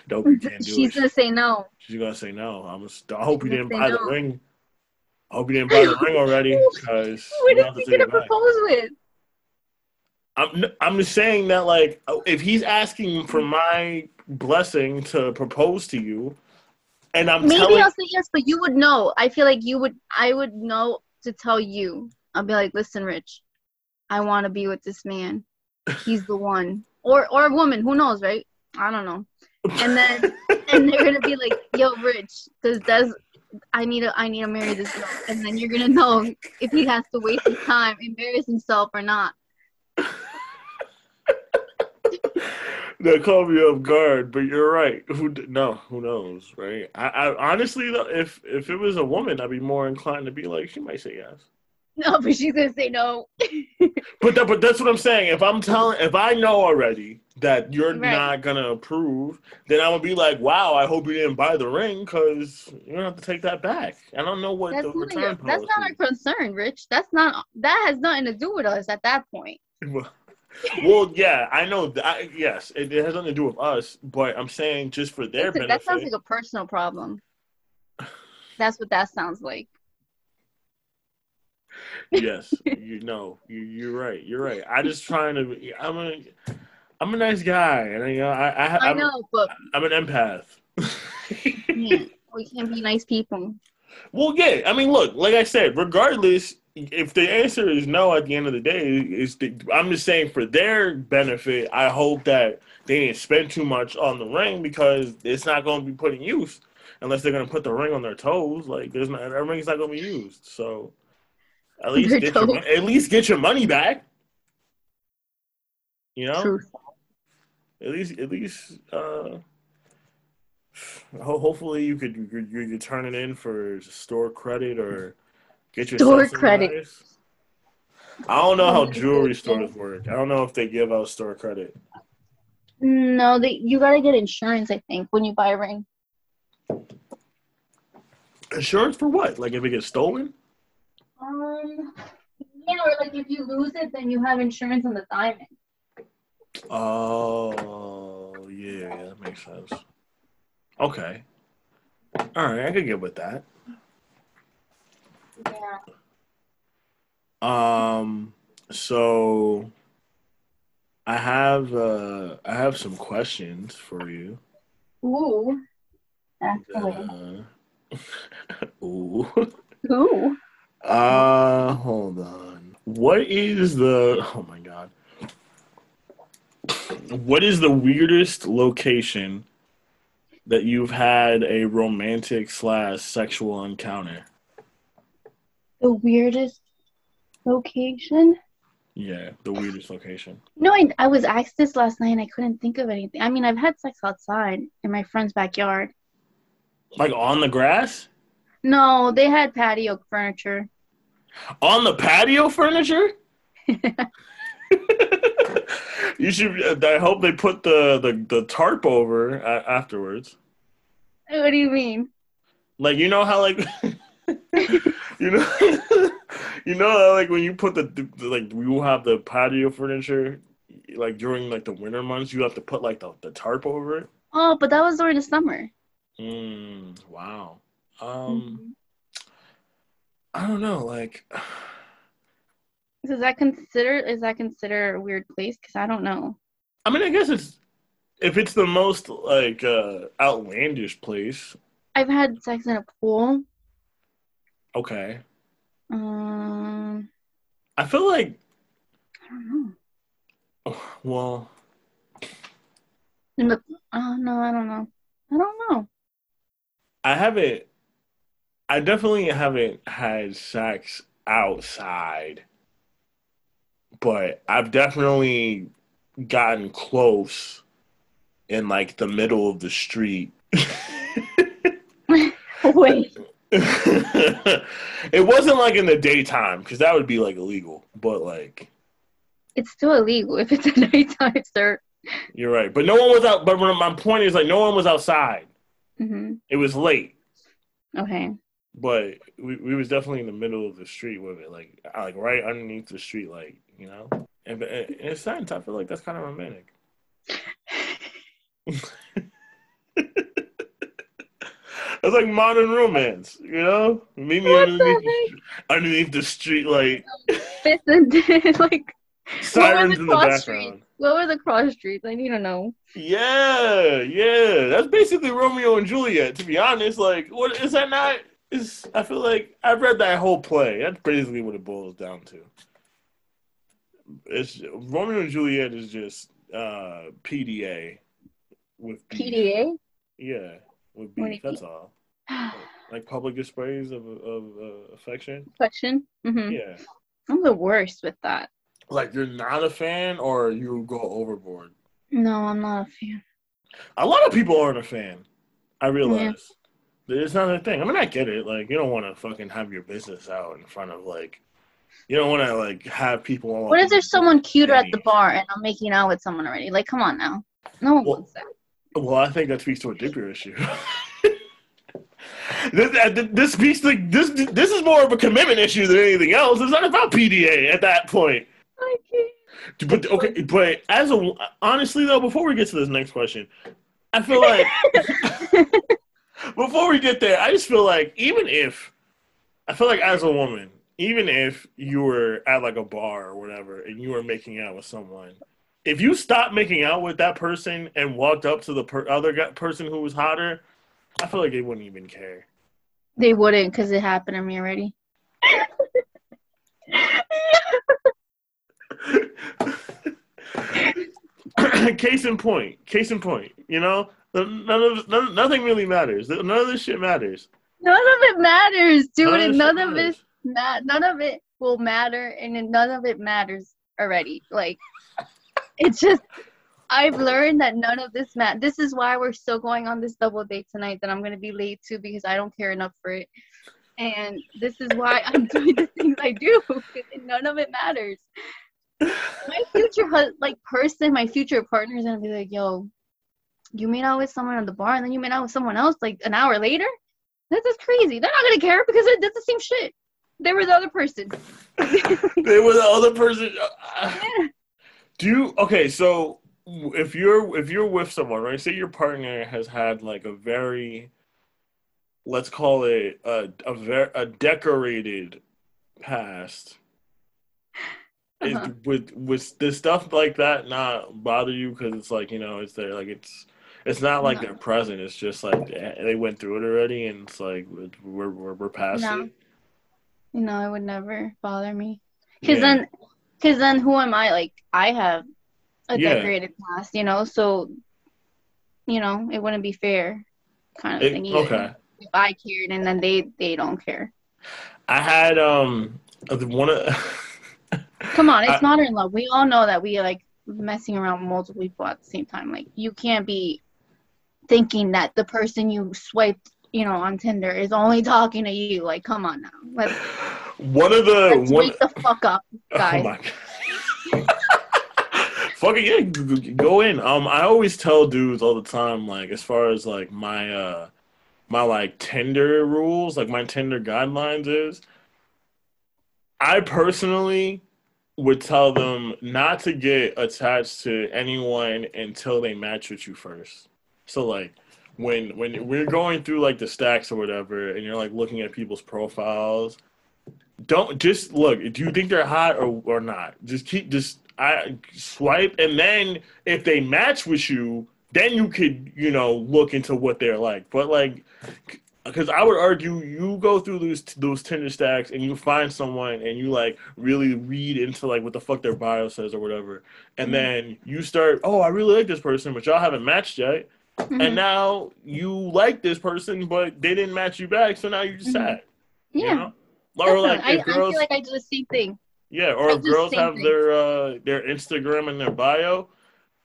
Nope, you can't do She's it. She's gonna say no. She's gonna say no. I'm gonna, I hope She's you didn't buy no. the ring. I hope you didn't buy the ring already. What is he gonna propose night. with? I'm, I'm just saying that, like, if he's asking for my blessing to propose to you, and I'm maybe telling... I'll say yes, but you would know. I feel like you would. I would know to tell you. I'll be like, listen, Rich, I want to be with this man. He's the one, or or a woman. Who knows, right? I don't know. And then, and they're gonna be like, yo, Rich, does does I need to I need to marry this girl. And then you're gonna know if he has to waste his time, embarrass himself or not. They call me off guard, but you're right. Who no? Who knows, right? I, I honestly though, if if it was a woman, I'd be more inclined to be like, she might say yes. No, but she's gonna say no. But that, but that's what I'm saying. If I'm telling, if I know already that you're right. not gonna approve, then I would be like, wow, I hope you didn't buy the ring, because you're gonna have to take that back. I don't know what that's the return your, policy. That's not our concern, Rich. That's not. That has nothing to do with us at that point. Well, yeah, I know. That, yes, it, it has nothing to do with us, but I'm saying just for their that's benefit. A, that sounds like a personal problem. That's what that sounds like. Yes, you know, you, you're right. You're right. I just trying to. I'm a, I'm a nice guy, and I, you know, I, I, I'm, I know, but I'm an empath. Yeah, we can't be nice people. Well, yeah. I mean, look, like I said, regardless. If the answer is no at the end of the day, is I'm just saying for their benefit, I hope that they didn't spend too much on the ring, because it's not going to be put in use unless they're going to put the ring on their toes. Like, there's not, that ring's not going to be used. So at least get your, at least get your money back. You know? True. At least, at least, uh, ho- hopefully you could, you, you could turn it in for store credit or. Get your store credit. Nice. I don't know how jewelry stores work. I don't know if they give out store credit. No, they, you got to get insurance, I think, when you buy a ring. Insurance for what? Like if it gets stolen? Um, yeah, or like if you lose it, then you have insurance on the diamond. Oh, yeah, that makes sense. Okay. All right, I could get with that. Yeah. Um. So, I have uh, I have some questions for you. Ooh. That's cool. Uh, ooh. Ooh. Uh, hold on. What is the? Oh my god. What is the weirdest location that you've had a romantic slash sexual encounter? The weirdest location? Yeah, the weirdest location. You know, I, I was asked this last night and I couldn't think of anything. I mean, I've had sex outside in my friend's backyard. Like on the grass? No, they had patio furniture. On the patio furniture? You should, I hope they put the, the, the tarp over afterwards. What do you mean? Like, you know how like... You know, you know, like when you put the, the like, we will have the patio furniture, like during like the winter months, you have to put like the, the tarp over it. Oh, but that was during the summer. Mm, wow. Um, mm-hmm. I don't know. Like, is that considered? Is that considered a weird place? Because I don't know. I mean, I guess it's if it's the most like uh, outlandish place. I've had sex in a pool. Okay. Um, I feel like. I don't know. Well. The, oh no! I don't know. I don't know. I haven't. I definitely haven't had sex outside, but I've definitely gotten close in like the middle of the street Wait. It wasn't like in the daytime, because that would be like illegal, but like. It's still illegal if it's at nighttime, sir. You're right. But no one was out. But my point is, like, no one was outside. Mm-hmm. It was late. Okay. But we, we was definitely in the middle of the street with it, like like right underneath the street, like, you know. And, and in a sense, I feel like that's kind of romantic. That's like modern romance, you know. Meet me underneath the, the underneath the street, like. Like. Sirens in the background. Street? What were the cross streets? I need to know. Yeah, yeah. That's basically Romeo and Juliet, to be honest. Like, what is that not? Is I feel like I've read that whole play. That's basically what it boils down to. It's Romeo and Juliet is just uh, P D A with beef. P D A. Yeah, with beef. That's all. Like, like public displays of of uh, affection. Affection. Mm-hmm. Yeah. I'm the worst with that. Like, you're not a fan, or you go overboard? No, I'm not a fan. A lot of people aren't a fan, I realize. Yeah. It's not a thing. I mean, I get it. Like, you don't want to fucking have your business out in front of, like, you don't want to, like, have people on. What if there's someone cuter at the bar and I'm making out with someone already? Like, come on now. No one well, wants that. Well, I think that speaks to a deeper issue. This, this, speaks to, this, this is more of a commitment issue than anything else. It's not about P D A at that point. But okay, but as a honestly though, before we get to this next question, I feel like before we get there, I just feel like even if I feel like as a woman, even if you were at like a bar or whatever and you were making out with someone, if you stopped making out with that person and walked up to the per- other guy, person who was hotter, I feel like they wouldn't even care. They wouldn't, because it happened to me already. Case in point. Case in point. You know, none of none, nothing really matters. None of this shit matters. None of it matters, dude. None and none of it. Ma- none of it will matter, and then none of it matters already. Like, it's just. I've learned that none of this matters. This is why we're still going on this double date tonight that I'm gonna be late to because I don't care enough for it, and this is why I'm doing the things I do. None of it matters. My future hus- like person, my future partner is gonna be like, yo, you made out with someone at the bar and then you made out with someone else like an hour later? This is crazy. They're not gonna care because they did the same shit. They were the other person. They were the other person. Yeah. Do you okay, so if you're if you're with someone, right? Say your partner has had like a very, let's call it a a ver- a decorated past. Uh-huh. Is, would was this stuff like that not bother you? Because it's like, you know, it's their like it's it's not like no. Their present. It's just like they went through it already, and it's like we're we're, we're past no. it. No, it would never bother me. Because yeah. then, because then, who am I? Like, I have a yeah. decorated past, you know. So, you know, it wouldn't be fair, kind of it, thing. Either. Okay. If I cared, and then they they don't care. I had um one of. Come on, it's I, modern love. We all know that we are, like, messing around with multiple people at the same time. Like, you can't be thinking that the person you swiped, you know, on Tinder is only talking to you. Like, come on now. Let's, one of the, let's one, wake the fuck up, guys. Oh my God. Fuck it, yeah, go in. Um, I always tell dudes all the time, like, as far as, like, my, uh, my, like, Tinder rules, like, my Tinder guidelines is, I personally would tell them not to get attached to anyone until they match with you first. So, like, when when we're going through, like, the stacks or whatever, and you're, like, looking at people's profiles, don't just look. Do you think they're hot or, or not? Just keep, just I swipe, and then if they match with you, then you could, you know, look into what they're like. But, like, because I would argue you go through those those Tinder stacks and you find someone and you, like, really read into, like, what the fuck their bio says or whatever. And mm-hmm. then you start, oh, I really like this person, but y'all haven't matched yet. Mm-hmm. And now you like this person, but they didn't match you back, so now you're just mm-hmm. sad. Yeah. You know? Or, like, I, girls, I feel like I do the same thing. Yeah, or if girls the have thing. their uh, their Instagram and their bio,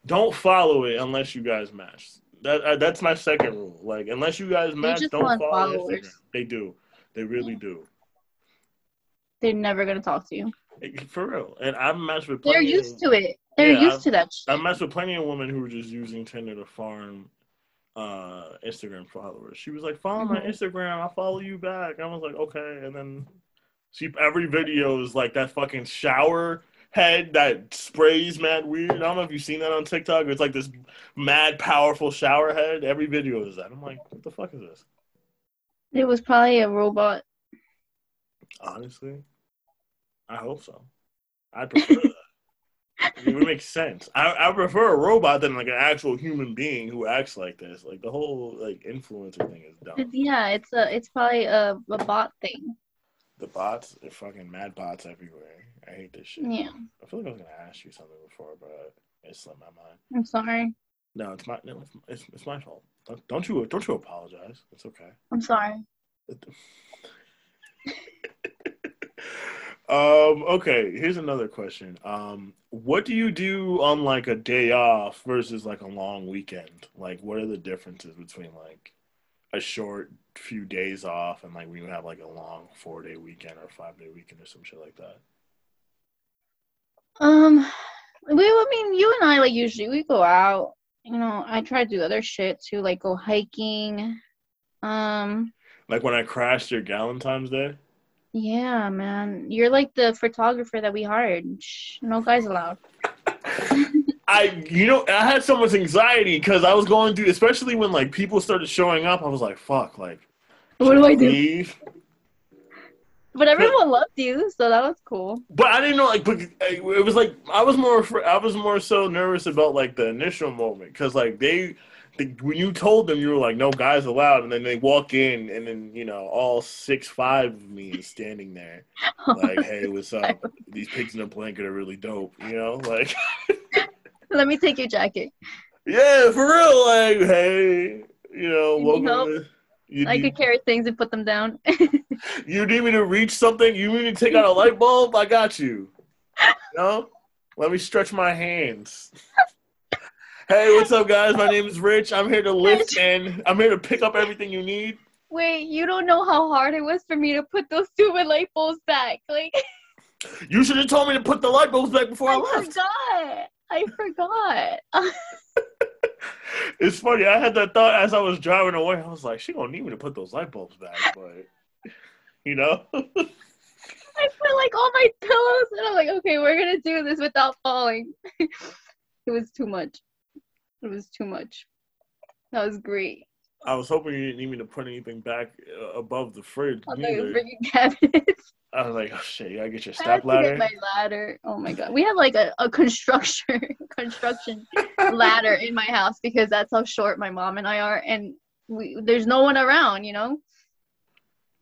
don't follow it unless you guys match. That uh, that's my second rule. Like, unless you guys match, don't follow Instagram. They do. They really do. They're never gonna talk to you. For real. And I've matched with. They're used of, to it. They're yeah, used I've, to that. Shit. I've matched with plenty of women who were just using Tinder to farm uh, Instagram followers. She was like, "Follow mm-hmm. my Instagram. I'll follow you back." I was like, "Okay." And then she every video is like that fucking shower head that sprays mad weird. I don't know if you've seen that on TikTok. It's like this mad powerful shower head. Every video is that. I'm like, what the fuck is this? It was probably a robot. Honestly, I hope so. I prefer that. It would make sense. I, I prefer a robot than like an actual human being who acts like this. Like the whole like influencer thing is dumb. Yeah, it's a it's probably a, a bot thing. The bots, they're fucking mad bots everywhere. I hate this shit. Yeah. I feel like I was gonna ask you something before, but it slipped my mind. I'm sorry. No, it's my no, it's it's my fault. Don't, don't you don't you apologize? It's okay. I'm sorry. Um, okay, here's another question. Um, what do you do on like a day off versus like a long weekend? Like, what are the differences between like a short few days off and like when you have like a long four day weekend or five day weekend or some shit like that? Um, we, I mean, you and I like usually we go out, you know, I try to do other shit too, like go hiking. Um, like when I crashed your Galentine's Day? Yeah, man. You're like the photographer that we hired. Shh, no guys allowed. I, you know, I had so much anxiety because I was going through, especially when, like, people started showing up. I was like, fuck, like, what do I do? But everyone loved you, so that was cool. But I didn't know, like, but it was like, I was more, I was more so nervous about, like, the initial moment because, like, they... when you told them, you were like, no guys allowed, and then they walk in, and then, you know, all six five of me is standing there, like, hey, what's up? These pigs in a blanket are really dope, you know? Like, let me take your jacket. Yeah, for real, like, hey, you know, welcome to... You I need, could carry things and put them down. You need me to reach something? You need me to take out a light bulb? I got you. You know? Let me stretch my hands. Hey, what's up, guys? My name is Rich. I'm here to lift and I'm here to pick up everything you need. Wait, you don't know how hard it was for me to put those stupid light bulbs back. Like, you should have told me to put the light bulbs back before I, I left. I forgot. I forgot. It's funny. I had that thought as I was driving away. I was like, she gonna need me to put those light bulbs back, but you know. I put like all my pillows, and I'm like, okay, we're gonna do this without falling. It was too much. It was too much. That was great. I was hoping you didn't need me to put anything back uh, above the fridge. I was like, freaking cabinet. I was like, oh shit, you gotta get your step ladder. I had to get my ladder. Oh my god, we have like a, a construction construction ladder in my house because that's how short my mom and I are, and we there's no one around, you know.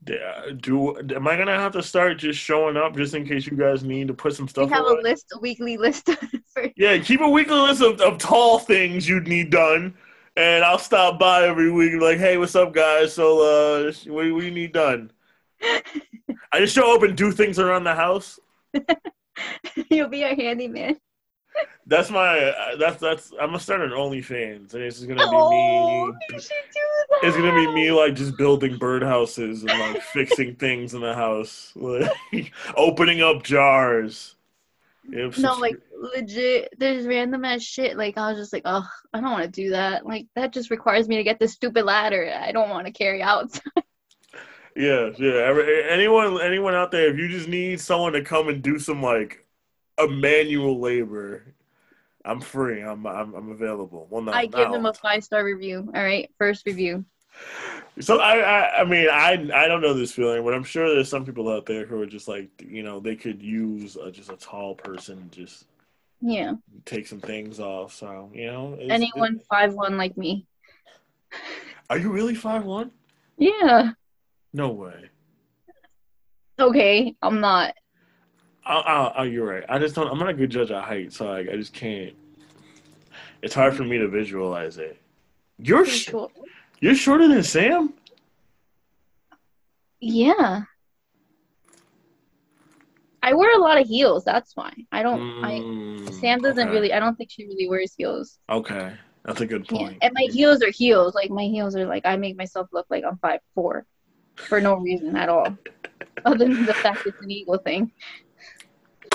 Yeah. Do am I gonna have to start just showing up just in case you guys need to put some stuff? We have away? a list, a weekly list. For- yeah, keep a weekly list of, of tall things you'd need done, and I'll stop by every week and be like, "Hey, what's up, guys? So, uh, what do you need done?" I just show up and do things around the house. You'll be our handyman. That's my. That's that's. I'm gonna start an OnlyFans, and it's just gonna be oh, me. You should do that. It's gonna be me like just building birdhouses and like fixing things in the house, like opening up jars. No, subscri- like legit. There's random ass shit. Like I was just like, oh, I don't want to do that. Like that just requires me to get this stupid ladder. I don't want to carry out. yeah, yeah. Anyone, anyone out there? If you just need someone to come and do some like. A manual labor. I'm free. I'm I'm, I'm available. Well, no, I give them a five star review. All right, first review. So I, I I mean I I don't know this feeling, but I'm sure there's some people out there who are just like you know they could use a, just a tall person just yeah take some things off. So you know it's, anyone five one like me. Are you really five one? Yeah. No way. Okay, I'm not. Oh, you're right. I just don't. I'm not a good judge of height, so like, I just can't. It's hard for me to visualize it. You're sh- you're shorter than Sam. Yeah, I wear a lot of heels. That's why I don't. Mm, I Sam doesn't okay. really. I don't think she really wears heels. Okay. That's a good point. Yeah, and my heels are heels. Like, my heels are, like, I make myself look like I'm five foot four for no reason at all. Other than the fact it's an eagle thing.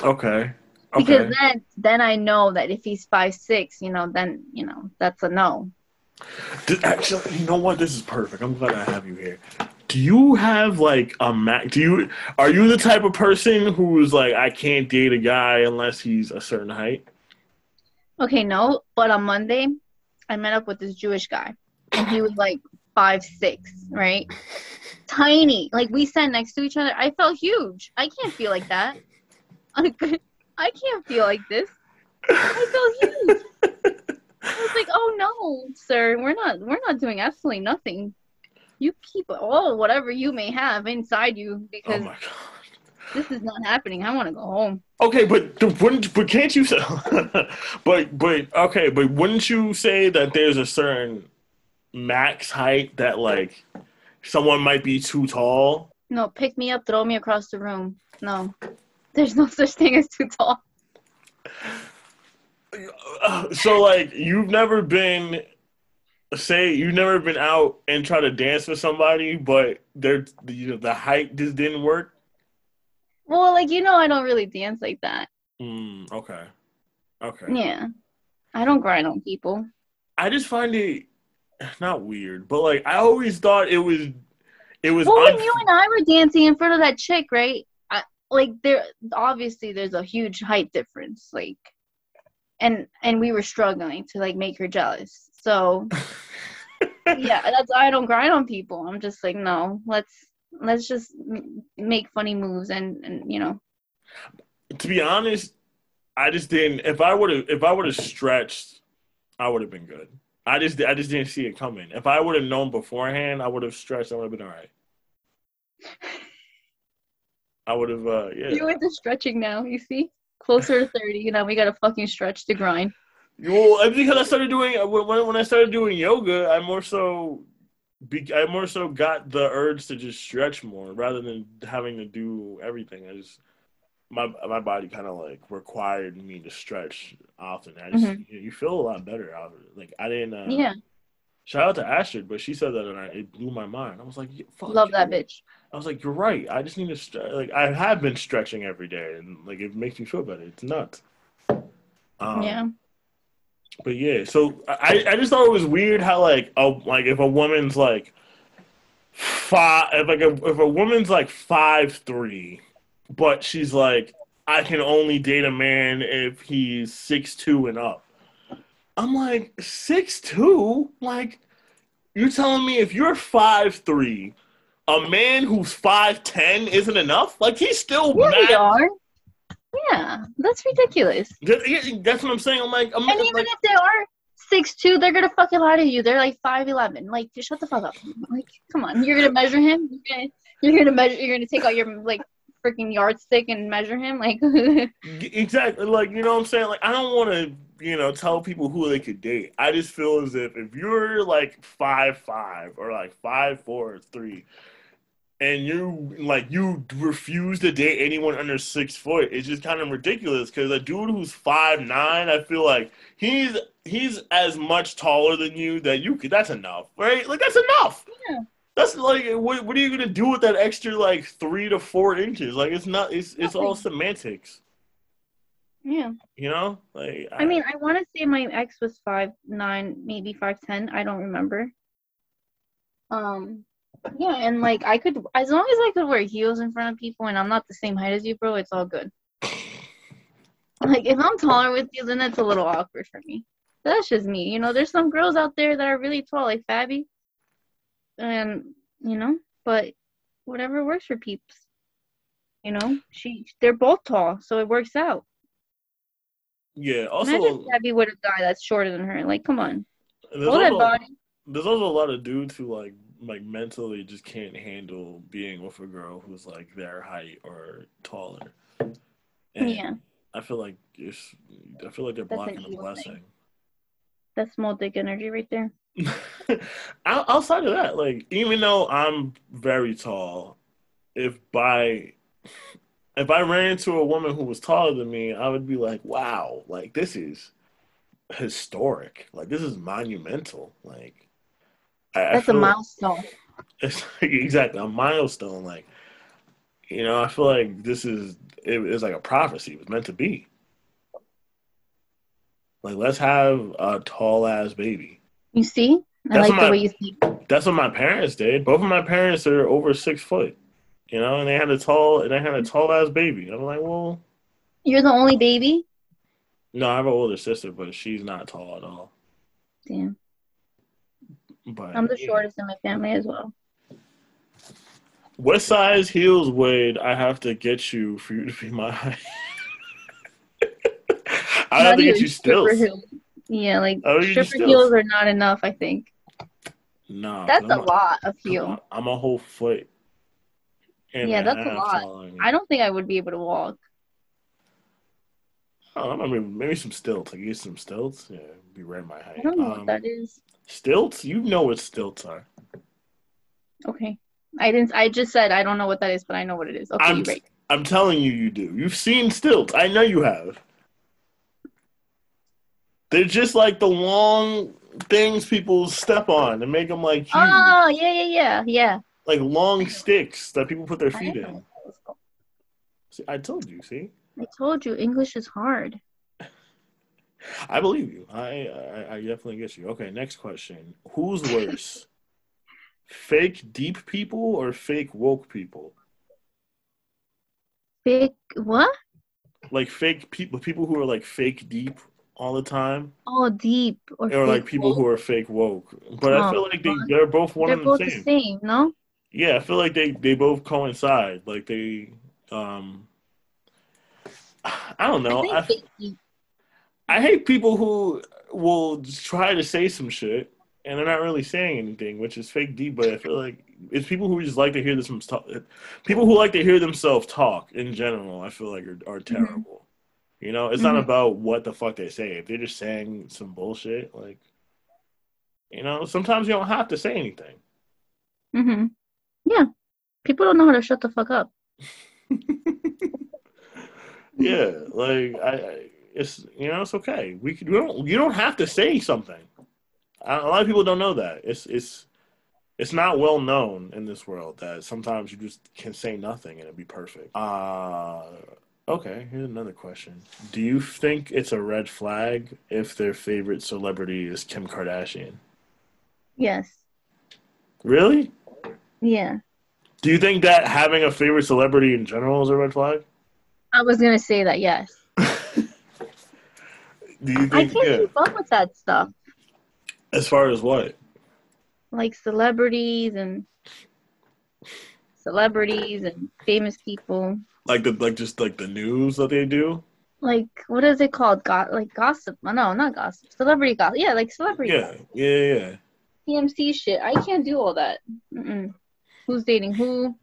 Okay. Okay. Because then, then I know that if he's five six, you know, then, you know, that's a no. Did, actually, you know what? This is perfect. I'm glad I have you here. Do you have, like, a ma- Do you Are you the type of person who's, like, I can't date a guy unless he's a certain height? Okay, no. But on Monday, I met up with this Jewish guy. And he was, like, five six, right? Tiny. Like, we sat next to each other. I felt huge. I can't feel like that. I can't feel like this. I feel huge. I was like, "Oh no, sir, we're not, we're not doing absolutely nothing. You keep all whatever you may have inside you because oh my God. This is not happening. I want to go home." Okay, but wouldn't, but can't you? but but okay, but wouldn't you say that there's a certain max height that like someone might be too tall? No, pick me up, throw me across the room. No. There's no such thing as too tall. So, like, you've never been, say, you've never been out and try to dance with somebody, but they're, you know, the height just didn't work? Well, like, you know, I don't really dance like that. Mm, okay. Okay. Yeah. I don't grind on people. I just find it, not weird, but, like, I always thought it was, it was. Well, unf- when you and I were dancing in front of that chick, right? Like, there, obviously, there's a huge height difference, like, and and we were struggling to, like, make her jealous, so, yeah, that's why I don't grind on people. I'm just like, no, let's, let's just m- make funny moves, and, and, you know. To be honest, I just didn't, if I would have, if I would have stretched, I would have been good. I just, I just didn't see it coming. If I would have known beforehand, I would have stretched, I would have been all right. I would have, uh, yeah. You went to stretching now, you see? Closer to thirty, you know, we got to fucking stretch to grind. Well, I think I started doing, when, when I started doing yoga, I more so, be, I more so got the urge to just stretch more rather than having to do everything. I just, my my body kind of like required me to stretch often. I just, mm-hmm. you, you feel a lot better. I, like, I didn't, uh, yeah. Shout out to Astrid, but she said that and I, it blew my mind. I was like, yeah, fuck. Love that you. Bitch. I was like, you're right. I just need to, st- like, I have been stretching every day and, like, it makes me feel better. It's nuts. Um, yeah. But, yeah, so I, I just thought it was weird how, like, a, like if a woman's, like, five, if, like, a, if a woman's, like, five three, but she's like, I can only date a man if he's six two and up. I'm like, six two? Like, you're telling me if you're five three, a man who's five ten isn't enough? Like, he's still yeah, mad. They are. Yeah, that's ridiculous. That's what I'm saying. I'm like, I'm and even like, if they are six two, they're going to fucking lie to you. They're like five eleven. Like, just shut the fuck up. Like, come on. You're going to measure him? You're going to measure, you're going to take out your, like, freaking yardstick and measure him? Like, exactly. Like, you know what I'm saying? Like, I don't want to, you know, tell people who they could date. I just feel as if if you're like five five or like five four or three, and you like you refuse to date anyone under six foot, it's just kind of ridiculous. Because a dude who's five nine, I feel like he's he's as much taller than you that you could. That's enough, right? Like that's enough. Yeah. That's like what what are you gonna do with that extra like three to four inches? Like it's not. It's it's all semantics. Yeah. You know? Like I, I mean, I want to say my ex was five nine, maybe five ten. I don't remember. Um, yeah, and, like, I could, as long as I could wear heels in front of people and I'm not the same height as you, bro, it's all good. Like, if I'm taller with you, then it's a little awkward for me. That's just me. You know, there's some girls out there that are really tall, like Fabby. And, you know, but whatever works for peeps. You know? she They're both tall, so it works out. Yeah, also... Imagine Gabby with a guy that's shorter than her. Like, come on. There's also, body. There's also a lot of dudes who, like, like, mentally just can't handle being with a girl who's, like, their height or taller. And yeah. I feel like it's... I feel like they're that's blocking a blessing. Thing. That's small dick energy right there. Outside of that, like, even though I'm very tall, if by... If I ran into a woman who was taller than me, I would be like, wow, like, this is historic. Like, this is monumental. Like, I, that's I a milestone. Like it's like, exactly a milestone. Like, you know, I feel like this is it, it's like a prophecy. It was meant to be. Like, let's have a tall ass baby. You see, I that's like my, the way you see. That's what my parents did. Both of my parents are over six foot. You know, and they had a tall and they had a tall ass baby. I'm like, well, you're the only baby. No, I have an older sister, but she's not tall at all. Damn. But I'm the shortest in my family as well. What size heels would I have to get you for you to be my height? I have to get you stilts. Heels. Yeah, like stripper heels are not enough, I think. No. That's a, a lot of heel. I'm a whole foot. Yeah, that's a lot. I don't think I would be able to walk. Oh, I mean, maybe some stilts. I like, get some stilts. Yeah, be right my height. I don't know um, what that is. Stilts? You know what stilts are. Okay, I didn't. I just said I don't know what that is, but I know what it is. Okay, I'm, right. I'm telling you, you do. You've seen stilts. I know you have. They're just like the long things people step on and make them like huge. Oh yeah, yeah, yeah, yeah. Like long sticks that people put their feet in. See, I told you. See. I told you, English is hard. I believe you. I, I, I definitely get you. Okay, next question. Who's worse? Fake deep people or fake woke people? Fake what? Like fake people, people who are like fake deep all the time. Oh, deep. Or, or like people woke. Who are fake woke. But oh, I feel like they, they're both one and the same. They're both the same, no? Yeah, I feel like they, they both coincide. Like they... um. I don't know. I, I, I hate people who will try to say some shit and they're not really saying anything, which is fake deep. But I feel like it's people who just like to hear this from people who like to hear themselves talk in general. I feel like are, are terrible. Mm-hmm. You know, it's mm-hmm. not about what the fuck they say. If they're just saying some bullshit, like, you know, sometimes you don't have to say anything. Mm-hmm. Yeah, people don't know how to shut the fuck up. Yeah, like I, I, it's you know it's okay. We, can, we don't you don't have to say something. I, a lot of people don't know that. It's it's it's not well known in this world that sometimes you just can say nothing and it'd be perfect. Uh okay. Here's another question. Do you think it's a red flag if their favorite celebrity is Kim Kardashian? Yes. Really? Yeah. Do you think that having a favorite celebrity in general is a red flag? I was going to say that, yes. Do you think, I can't yeah. keep up with that stuff. As far as what? Like celebrities and celebrities and famous people. Like the like just like the news that they do? Like, what is it called? Go- like gossip. No, not gossip. Celebrity gossip. Yeah, like celebrity yeah. gossip. Yeah, yeah, yeah. T M C shit. I can't do all that. Mm-mm. Who's dating who?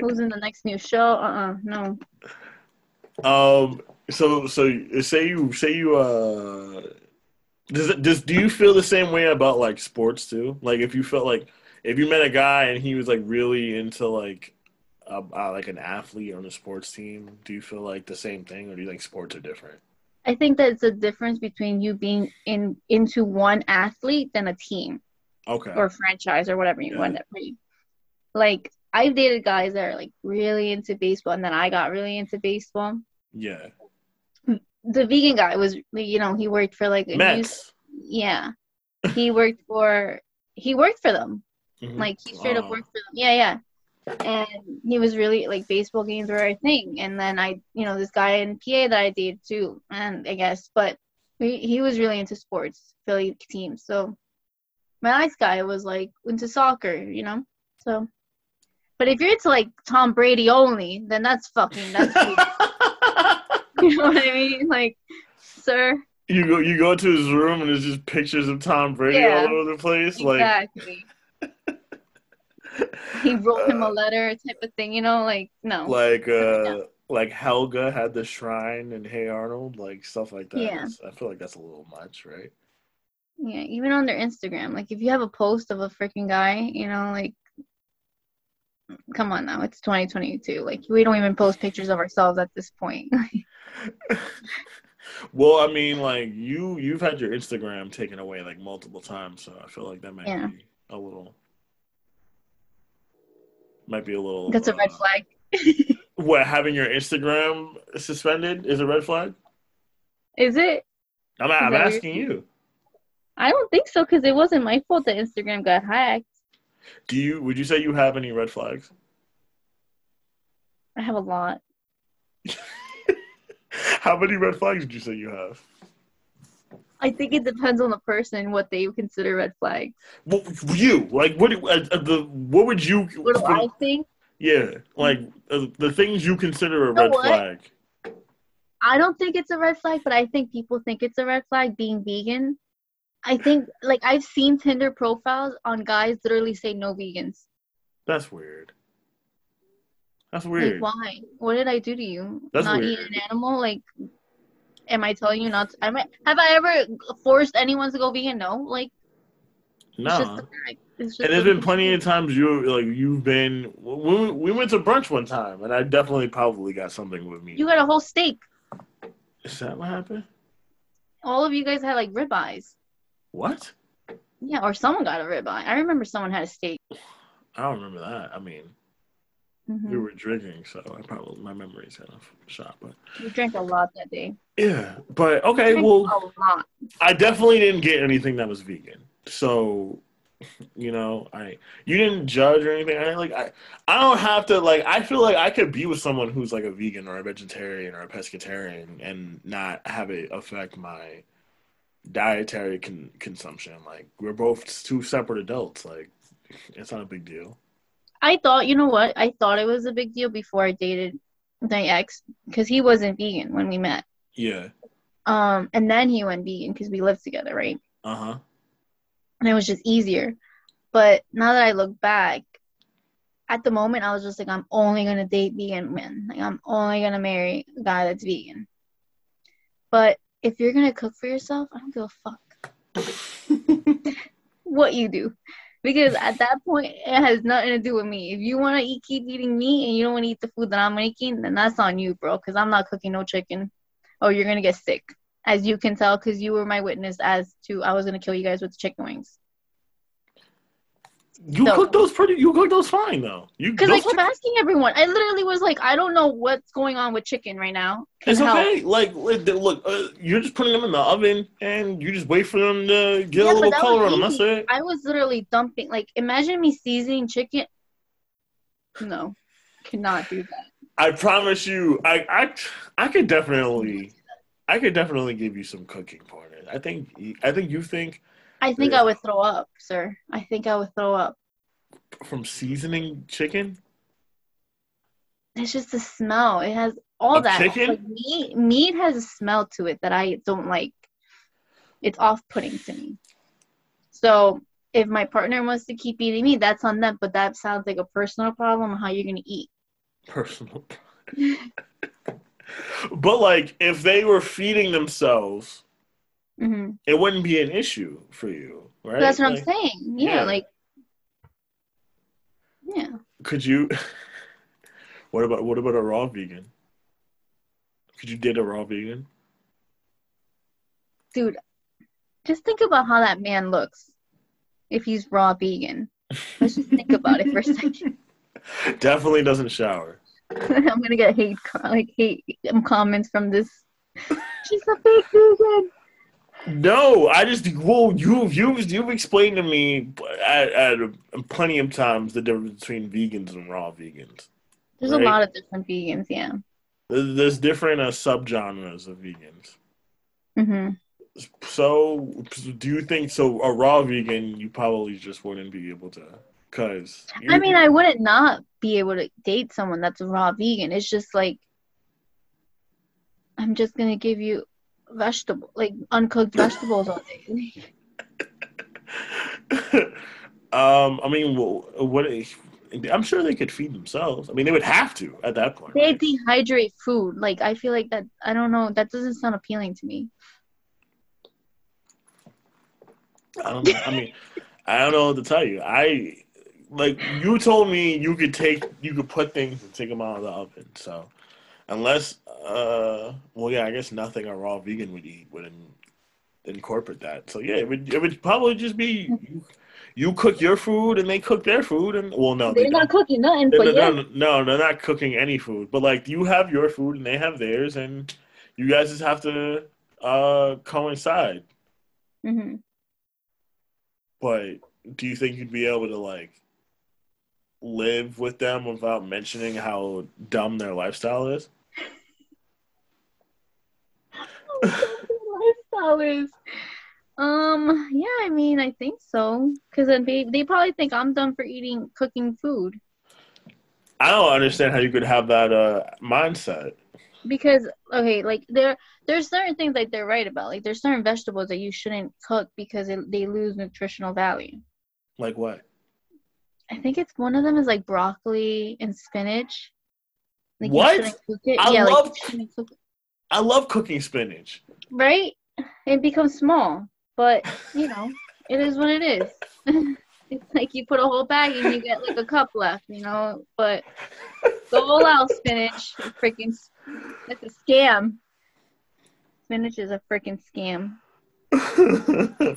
Who's in the next new show? Uh-uh, no. Um. So, so say you say you uh. Does it, does do you feel the same way about like sports too? Like if you felt like if you met a guy and he was like really into like, uh, uh, like an athlete on a sports team, do you feel like the same thing, or do you think sports are different? I think that it's a difference between you being in into one athlete than a team, okay, or a franchise or whatever you yeah. want to be, like. I've dated guys that are, like, really into baseball, and then I got really into baseball. Yeah. The vegan guy was, you know, he worked for, like... Mets. He, yeah. He worked for... He worked for them. Mm-hmm. Like, he straight wow. up worked for them. Yeah, yeah. And he was really, like, baseball games were a thing. And then I, you know, this guy in P A that I dated, too, and I guess. But he, he was really into sports, Philly teams. So my next guy was, like, into soccer, you know? So... But if you're into, like, Tom Brady only, then that's fucking, that's you know what I mean? Like, sir. You go you go to his room and there's just pictures of Tom Brady yeah, all over the place? Exactly. Like, he wrote him a letter type of thing, you know? Like, no. Like, uh, no. like Helga had the shrine and Hey Arnold, like, stuff like that. Yeah. I feel like that's a little much, right? Yeah, even on their Instagram. Like, if you have a post of a freaking guy, you know, like, come on now, it's twenty twenty-two. Like, we don't even post pictures of ourselves at this point. Well, I mean, like, you, you've had your Instagram taken away, like, multiple times, so I feel like that might yeah. be a little, might be a little. That's a uh, red flag. What, having your Instagram suspended is a red flag? Is it? I'm, I'm asking your... you. I don't think so, because it wasn't my fault that Instagram got hacked. Do you, would you say you have any red flags? I have a lot. How many red flags would you say you have? I think it depends on the person what they consider red flags. Well, you like what? Uh, the what would you? What do what, I think? Yeah, like uh, the things you consider a you know red what? flag. I don't think it's a red flag, but I think people think it's a red flag being vegan. I think, like, I've seen Tinder profiles on guys literally say no vegans. That's weird. That's weird. Like, why? What did I do to you? That's not weird. Eat an animal? Like, am I telling you not to? Am I, have I ever forced anyone to go vegan? No. Like, no. Nah. It's just, like, it's just and there's been plenty of times you, like, you've been, we, we went to brunch one time, and I definitely probably got something with me. You got a whole steak. Is that what happened? All of you guys had, like, ribeyes. What? Yeah, or someone got a ribeye. I remember someone had a steak. I don't remember that. I mean... Mm-hmm. We were drinking, so I probably my memory's kind of shot. But we drank a lot that day. Yeah, but okay, we well, a lot. I definitely didn't get anything that was vegan. So, you know, I you didn't judge or anything. I like I I don't have to like. I feel like I could be with someone who's like a vegan or a vegetarian or a pescatarian and not have it affect my dietary con- consumption. Like, we're both two separate adults. Like, it's not a big deal. I thought, you know what? I thought it was a big deal before I dated my ex because he wasn't vegan when we met. Yeah. Um, and then he went vegan because we lived together, right? Uh-huh. And it was just easier. But now that I look back, at the moment, I was just like, I'm only going to date vegan men. Like, I'm only going to marry a guy that's vegan. But if you're going to cook for yourself, I don't give a fuck what you do. Because at that point, it has nothing to do with me. If you want to eat, keep eating meat and you don't want to eat the food that I'm making, then that's on you, bro, because I'm not cooking no chicken. Or you're going to get sick, as you can tell, because you were my witness as to I was going to kill you guys with chicken wings. You so, cook those pretty – you cook those fine, though. Because I kept chicken- asking everyone. I literally was like, I don't know what's going on with chicken right now. It's help. okay. Like, look, uh, you're just putting them in the oven, and you just wait for them to get yeah, a little color on them. That's it. I was literally dumping – like, imagine me seasoning chicken. No. Cannot do that. I promise you. I, I, I could definitely – I could definitely give you some cooking pointers. I think I think you think – I think yeah. I would throw up, sir. I think I would throw up. From seasoning chicken? It's just the smell. It has all of that. Chicken? Like meat, meat has a smell to it that I don't like. It's off-putting to me. So if my partner wants to keep eating meat, that's on them. But that sounds like a personal problem on how you're going to eat. Personal problem. But, like, if they were feeding themselves... Mm-hmm. It wouldn't be an issue for you, right? That's what like, I'm saying. Yeah, yeah, like, yeah. Could you? What about what about a raw vegan? Could you date a raw vegan? Dude, just think about how that man looks if he's raw vegan. Let's just think about it for a second. Definitely doesn't shower. I'm gonna get hate like hate comments from this. She's a fake vegan. No, I just well, you've used you've explained to me at, at plenty of times the difference between vegans and raw vegans. There's right? a lot of different vegans, yeah. There's, there's different uh, subgenres of vegans. Mhm. So, do you think so? A raw vegan, you probably just wouldn't be able to, cause I mean, I wouldn't not be able to date someone that's a raw vegan. It's just like I'm just gonna give you. Vegetable, like uncooked vegetables all day. um, I mean, what, what? I'm sure they could feed themselves. I mean, they would have to at that point. They right? dehydrate food. Like, I feel like that. I don't know. That doesn't sound appealing to me. I don't. Know, I mean, I don't know what to tell you. I like you told me you could take, you could put things and take them out of the oven. So Unless, uh, well, yeah, I guess nothing a raw vegan would eat would in, incorporate that. So, yeah, it would it would probably just be you, you cook your food and they cook their food. And well, no. They're they not cooking nothing. They, but no, yeah. no, they're not cooking any food. But, like, you have your food and they have theirs, and you guys just have to uh, coincide. Mm-hmm. But do you think you'd be able to, like, live with them without mentioning how dumb their lifestyle is? Lifestyle is, um, yeah. I mean, I think so, because they they probably think I'm dumb for eating cooking food. I don't understand how you could have that uh, mindset. Because okay, like there there's certain things like they're right about. Like there's certain vegetables that you shouldn't cook because it, they lose nutritional value. Like what? I think it's one of them is like broccoli and spinach. Like what? You cook it. I yeah, love. Like cook it. I love cooking spinach. Right? It becomes small, but you know, it is what it is. It's like you put a whole bag and you get like a cup left, you know. But the whole out spinach, freaking, that's a scam. Spinach is a freaking scam. I,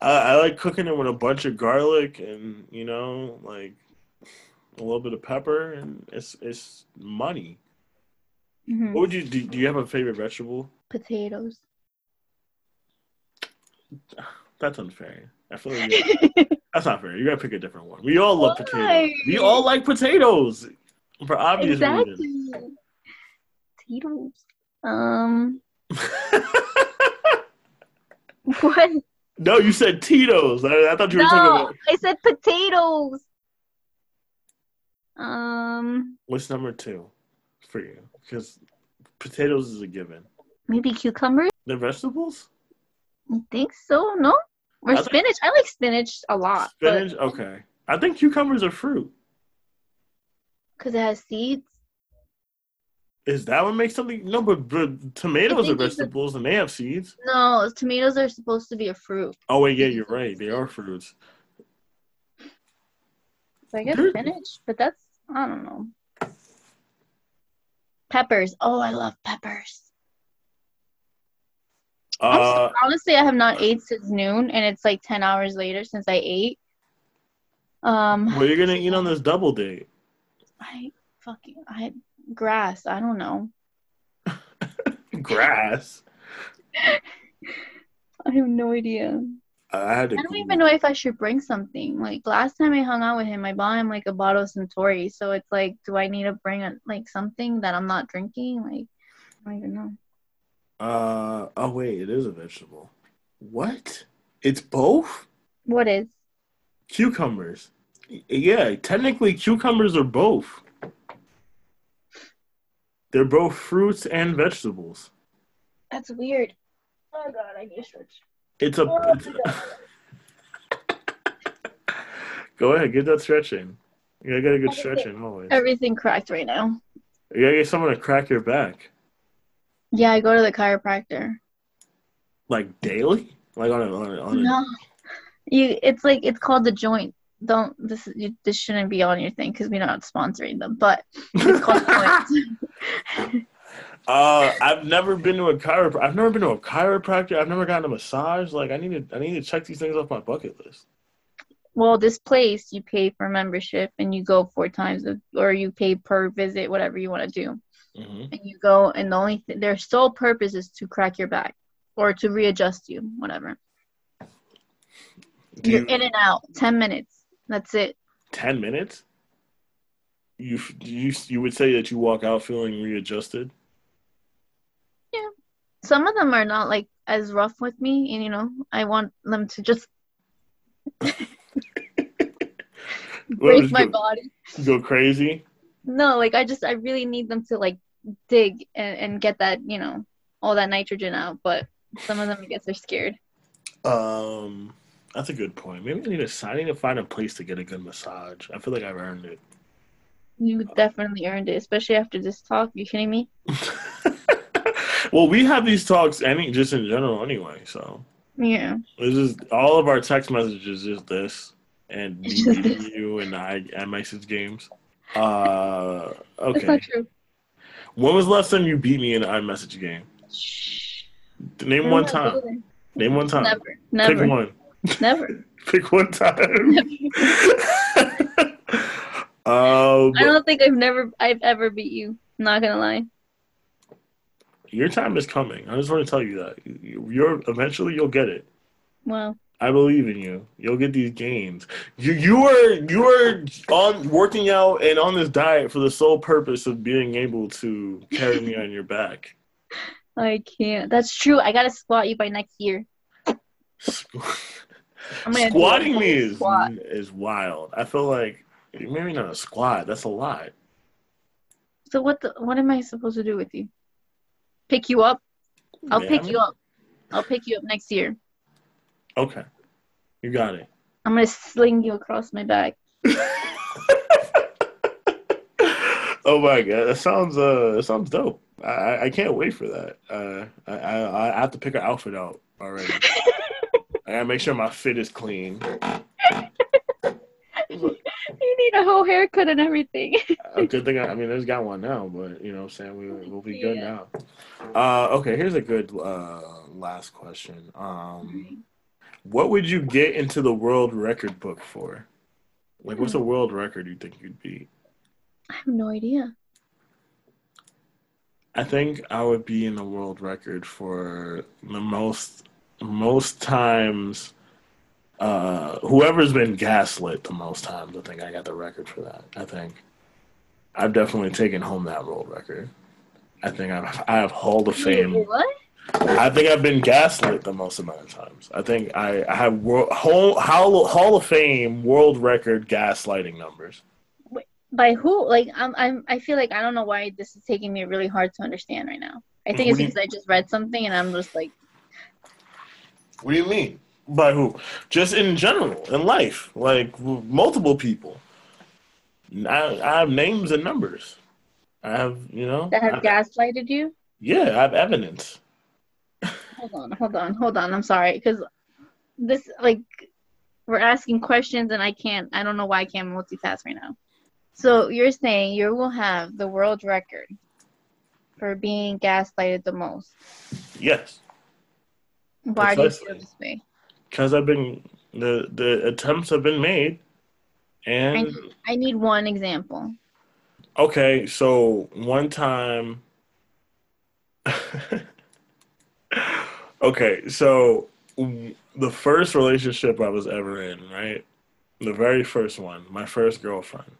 I like cooking it with a bunch of garlic and, you know, like a little bit of pepper, and it's it's money. Mm-hmm. What would you do? Do you have a favorite vegetable? Potatoes. That's unfair. I feel like you, that's not fair. You gotta pick a different one. We all love Why? potatoes. We all like potatoes for obvious exactly. reasons. Potatoes. Um. What? No, you said Tito's. I, I thought you were no, talking about. I said potatoes. Um. What's number two for you? Because potatoes is a given. Maybe cucumbers? They're vegetables? I think so, no? Or I spinach. Think... I like spinach a lot. Spinach? But... Okay. I think cucumbers are fruit. Because it has seeds? Is that what makes something? No, but, but tomatoes are vegetables a, and they have seeds. No, tomatoes are supposed to be a fruit. Oh, wait, yeah, you're right. They are fruits. So I guess They're... spinach, but that's, I don't know. Peppers. Oh, I love peppers. Uh, so, honestly, I have not ate since noon, and it's like ten hours later since I ate. Um, what are you going to eat on this double date? I fucking, I... Grass, I don't know. Grass? I have no idea. I, had to I don't even know if I should bring something. Like, last time I hung out with him, I bought him, like, a bottle of Suntory. So it's like, do I need to bring, a, like, something that I'm not drinking? Like, I don't even know. Uh, oh, wait, it is a vegetable. What? It's both? What is? Cucumbers. Yeah, technically, cucumbers are both. They're both fruits and vegetables. That's weird. Oh, God, I get stretched. It's a... Oh, it's a Go ahead, get that stretching. You gotta get a good everything, stretching always. Everything cracked right now. You gotta get someone to crack your back. Yeah, I go to the chiropractor. Like, daily? Like, on a... On a, on a... No. You, it's like, it's called The Joint. Don't... This you, this shouldn't be on your thing, because we're not sponsoring them, but it's called The Joint. uh, I've never been to a chiropractor. I've never been to a chiropractor. I've never gotten a massage. Like I need to, I need to check these things off my bucket list. Well, this place you pay for membership and you go four times, or you pay per visit, whatever you want to do. Mm-hmm. And you go, and the only th- their sole purpose is to crack your back or to readjust you, whatever. Do You're you... in and out. Ten minutes. That's it. Ten minutes. You you you would say that you walk out feeling readjusted? Yeah. Some of them are not, like, as rough with me. And, you know, I want them to just brace my go, body. Go crazy? No, like, I just, I really need them to, like, dig and, and get that, you know, all that nitrogen out. But some of them, I guess, are scared. Um, that's a good point. Maybe I need, a, I need to find a place to get a good massage. I feel like I've earned it. You definitely earned it, especially after this talk. You kidding me? Well, we have these talks any just in general anyway, so yeah. This is all of our text messages is this and you and I, I M X games. Uh, okay. That's not true. What was the last time you beat me in the iMessage game? Name one time. Either. Name one time. Never. Never. Pick one. Never. Pick one time. Never. um, I don't think I've never I've ever beat you. I'm not gonna lie. Your time is coming. I just want to tell you that. You're eventually you'll get it. Wow. I believe in you. You'll get these gains. You you were you were on working out and on this diet for the sole purpose of being able to carry me on your back. I can't. That's true. I gotta squat you by next year. Squatting me is squat. is wild. I feel like maybe not a squat. That's a lot. So what the what am I supposed to do with you? Pick you up? I'll yeah. pick you up. I'll pick you up next year. Okay. You got it. I'm going to sling you across my back. Oh, my God. That sounds uh, that sounds dope. I, I can't wait for that. Uh, I, I I have to pick an outfit out already. I got to make sure my fit is clean. You need a whole haircut and everything. A good thing. I, I mean, I just got one now, but, you know what I'm saying? We, we'll be good yeah. now. Uh, okay, here's a good uh, last question. Um What would you get into the world record book for? Like, what's a world record you think you'd beat? I have no idea. I think I would be in the world record for the most most times. Uh, whoever's been gaslit the most times, I think I got the record for that. I think I've definitely taken home that world record. I think I've, I have Hall of Fame. What? I think I've been gaslit the most amount of times. I think I, I have world, whole, Hall, Hall of Fame world record gaslighting numbers. Wait, by who? Like I'm, I'm. I feel like I don't know why this is taking me really hard to understand right now. I think it's because I just read something and I'm just like. What do you mean by who? Just in general in life, like multiple people. I, I have names and numbers. I have you know that have I, gaslighted you. Yeah, I have evidence. Hold on, hold on, hold on. I'm sorry, because this, like, we're asking questions and I can't, I don't know why I can't multitask right now. So you're saying you will have the world record for being gaslighted the most? Yes. Why Precisely. do you feel this way? Because I've been, the, the attempts have been made. And I need, I need one example. Okay, so one time... Okay, so the first relationship I was ever in, right? The very first one, my first girlfriend.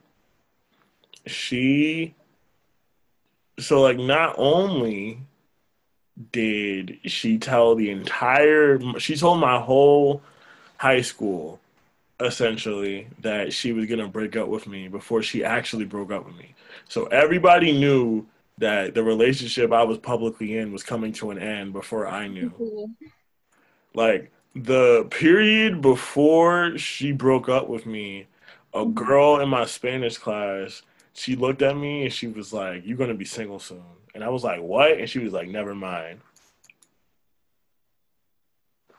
She, so like not only did she tell the entire, she told my whole high school, essentially, that she was going to break up with me before she actually broke up with me. So everybody knew that the relationship I was publicly in was coming to an end before I knew. Mm-hmm. Like, the period before she broke up with me, a girl in my Spanish class, she looked at me and she was like, "You're going to be single soon." And I was like, "What?" And she was like, "Never mind."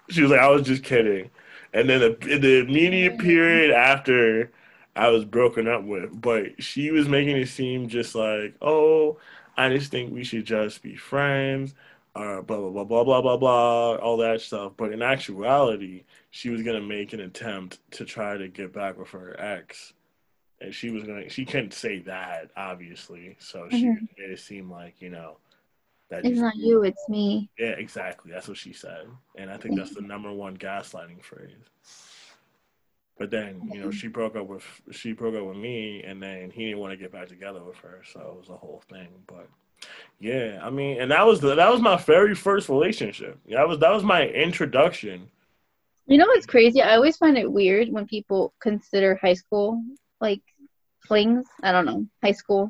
She was like, "I was just kidding." And then the, the immediate period after I was broken up with, but she was making it seem just like, "Oh, I just think we should just be friends," or blah, blah, blah, blah, blah, blah, blah, all that stuff. But in actuality, she was going to make an attempt to try to get back with her ex. And she was going to, she couldn't say that, obviously. So she mm-hmm. made it seem like, you know, that it's just, not you, it's me. Yeah, exactly. That's what she said. And I think that's the number one gaslighting phrase. But then, you know, she broke up with she broke up with me, and then he didn't want to get back together with her, so it was a whole thing. But yeah, I mean, and that was the, that was my very first relationship. That was that was my introduction. You know what's crazy? I always find it weird when people consider high school like flings. I don't know, high school.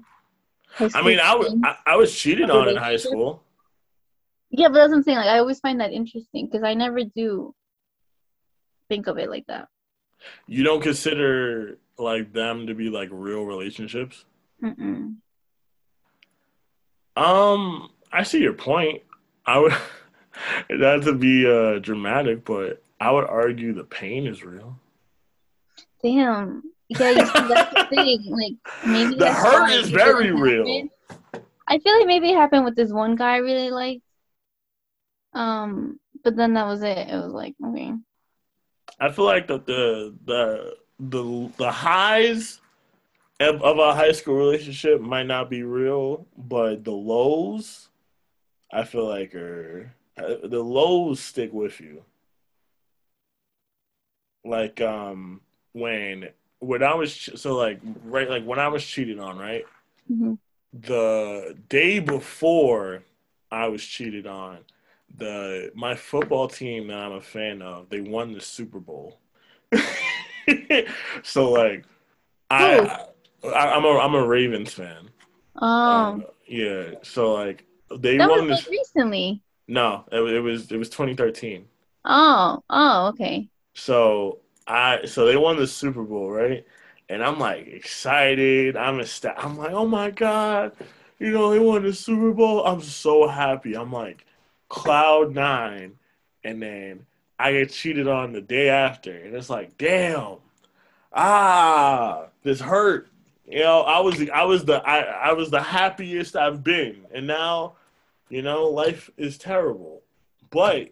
High school I mean, I, w- I I was cheated on in high school. Yeah, but that's what I'm saying. Like, I always find that interesting because I never do think of it like that. You don't consider, like, them to be, like, real relationships? Mm-mm. Um, I see your point. I would, not to be uh, dramatic, but I would argue the pain is real. Damn. Yeah, you see, that's the thing. Like, maybe the hurt is very real. I feel like maybe it happened with this one guy I really liked. Um, but then that was it. It was like, okay. I feel like that the the the the highs of, of a high school relationship might not be real, but the lows, I feel like are the lows stick with you. Like um when when I was so like right like when I was cheated on, right? Mm-hmm. The day before I was cheated on, the my football team that I'm a fan of, they won the Super Bowl. So like I, I I'm a I'm a Ravens fan. Oh. Um, yeah, so like they that won was this like recently. No, it, it was it was twenty thirteen. Oh, oh, okay. So I so they won the Super Bowl, right? And I'm like excited. I'm a st- I'm like, oh my god, you know they won the Super Bowl. I'm so happy. I'm like cloud nine, and then I get cheated on the day after, and it's like, damn, ah, this hurt. You know, I was I was the I, I was the happiest I've been, and now, you know, life is terrible, but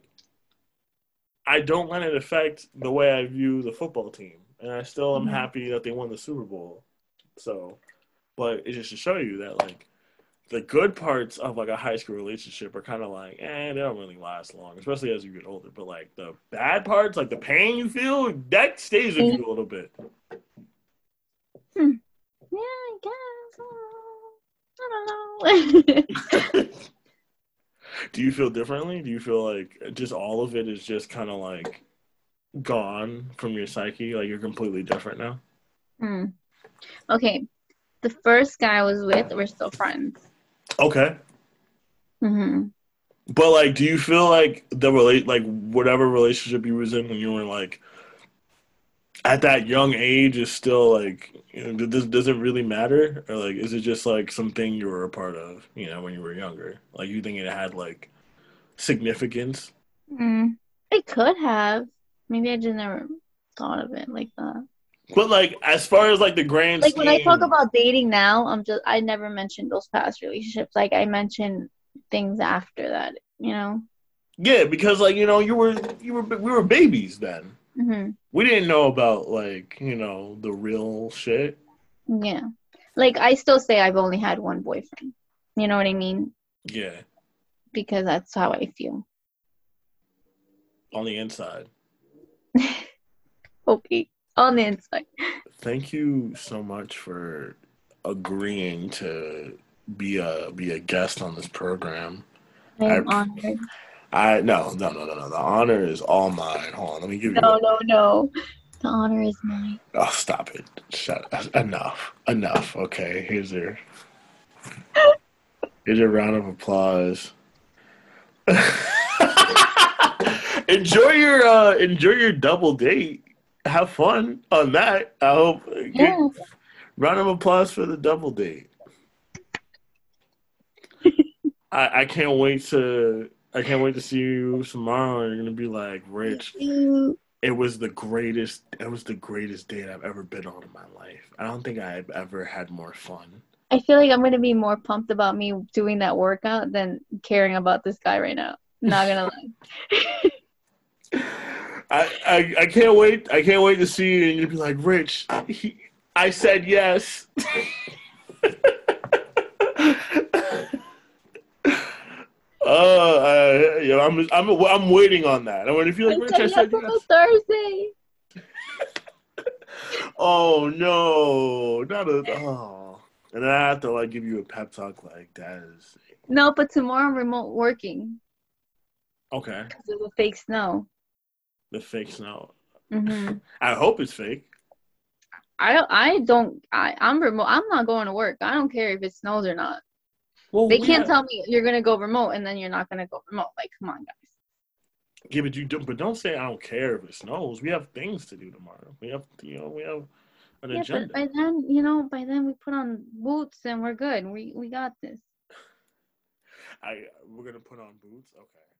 I don't let it affect the way I view the football team. And I still am happy that they won the Super Bowl. So, but it's just to show you that, like, the good parts of, like, a high school relationship are kind of like, eh, they don't really last long, especially as you get older. But, like, the bad parts, like, the pain you feel, that stays with you a little bit. Hmm. Yeah, I guess. I don't know. Do you feel differently? Do you feel like just all of it is just kind of, like, gone from your psyche, like you're completely different now? Mm. Okay, the first guy I was with, we're still friends. Okay. Mm-hmm. But like, do you feel like the relate, like whatever relationship you was in when you were like at that young age is still like, you know, this doesn't really matter, or like is it just like something you were a part of, you know, when you were younger? Like you think it had like significance? Mm. It could have. Maybe I just never thought of it like that. But like, as far as like the grand like scheme, when I talk about dating now, I'm just I never mentioned those past relationships. Like I mentioned things after that, you know. Yeah, because like you know you were you were we were babies then. Mm-hmm. We didn't know about like you know the real shit. Yeah, like I still say I've only had one boyfriend. You know what I mean? Yeah. Because that's how I feel. On the inside. Okay, on the inside. Thank you so much for agreeing to be a be a guest on this program. I'm I, honored. I no no no no no. The honor is all mine. Hold on, let me give no, you. No no no. The honor is mine. Oh, stop it! Shut up. Enough enough. Okay, here's your here's your round of applause. Enjoy your uh, enjoy your double date. Have fun on that. I hope. Yeah. Round of applause for the double date. I, I can't wait to I can't wait to see you tomorrow. You're gonna be like, Rich, it was the greatest. It was the greatest date I've ever been on in my life. I don't think I've ever had more fun. I feel like I'm gonna be more pumped about me doing that workout than caring about this guy right now. Not gonna lie. I, I I can't wait. I can't wait to see you, and you'll be like, Rich, he, I said yes. Oh, uh, you know, I'm I'm I'm waiting on that. I mean, if you like, Rich, I said yes. On Thursday. Oh no, not a oh. And I have to like give you a pep talk like that is. No, but tomorrow I'm remote working. Okay. Because of the fake snow. The fake snow. Mm-hmm. I hope it's fake. I I don't I I'm remote. I'm not going to work. I don't care if it snows or not. Well, they we can't have... tell me you're gonna go remote and then you're not gonna go remote. Like, come on, guys. Yeah, but you don't. But don't say I don't care if it snows. We have things to do tomorrow. We have you know we have an yeah, agenda. But by then you know by then we put on boots and we're good. We we got this. I we're gonna put on boots. Okay.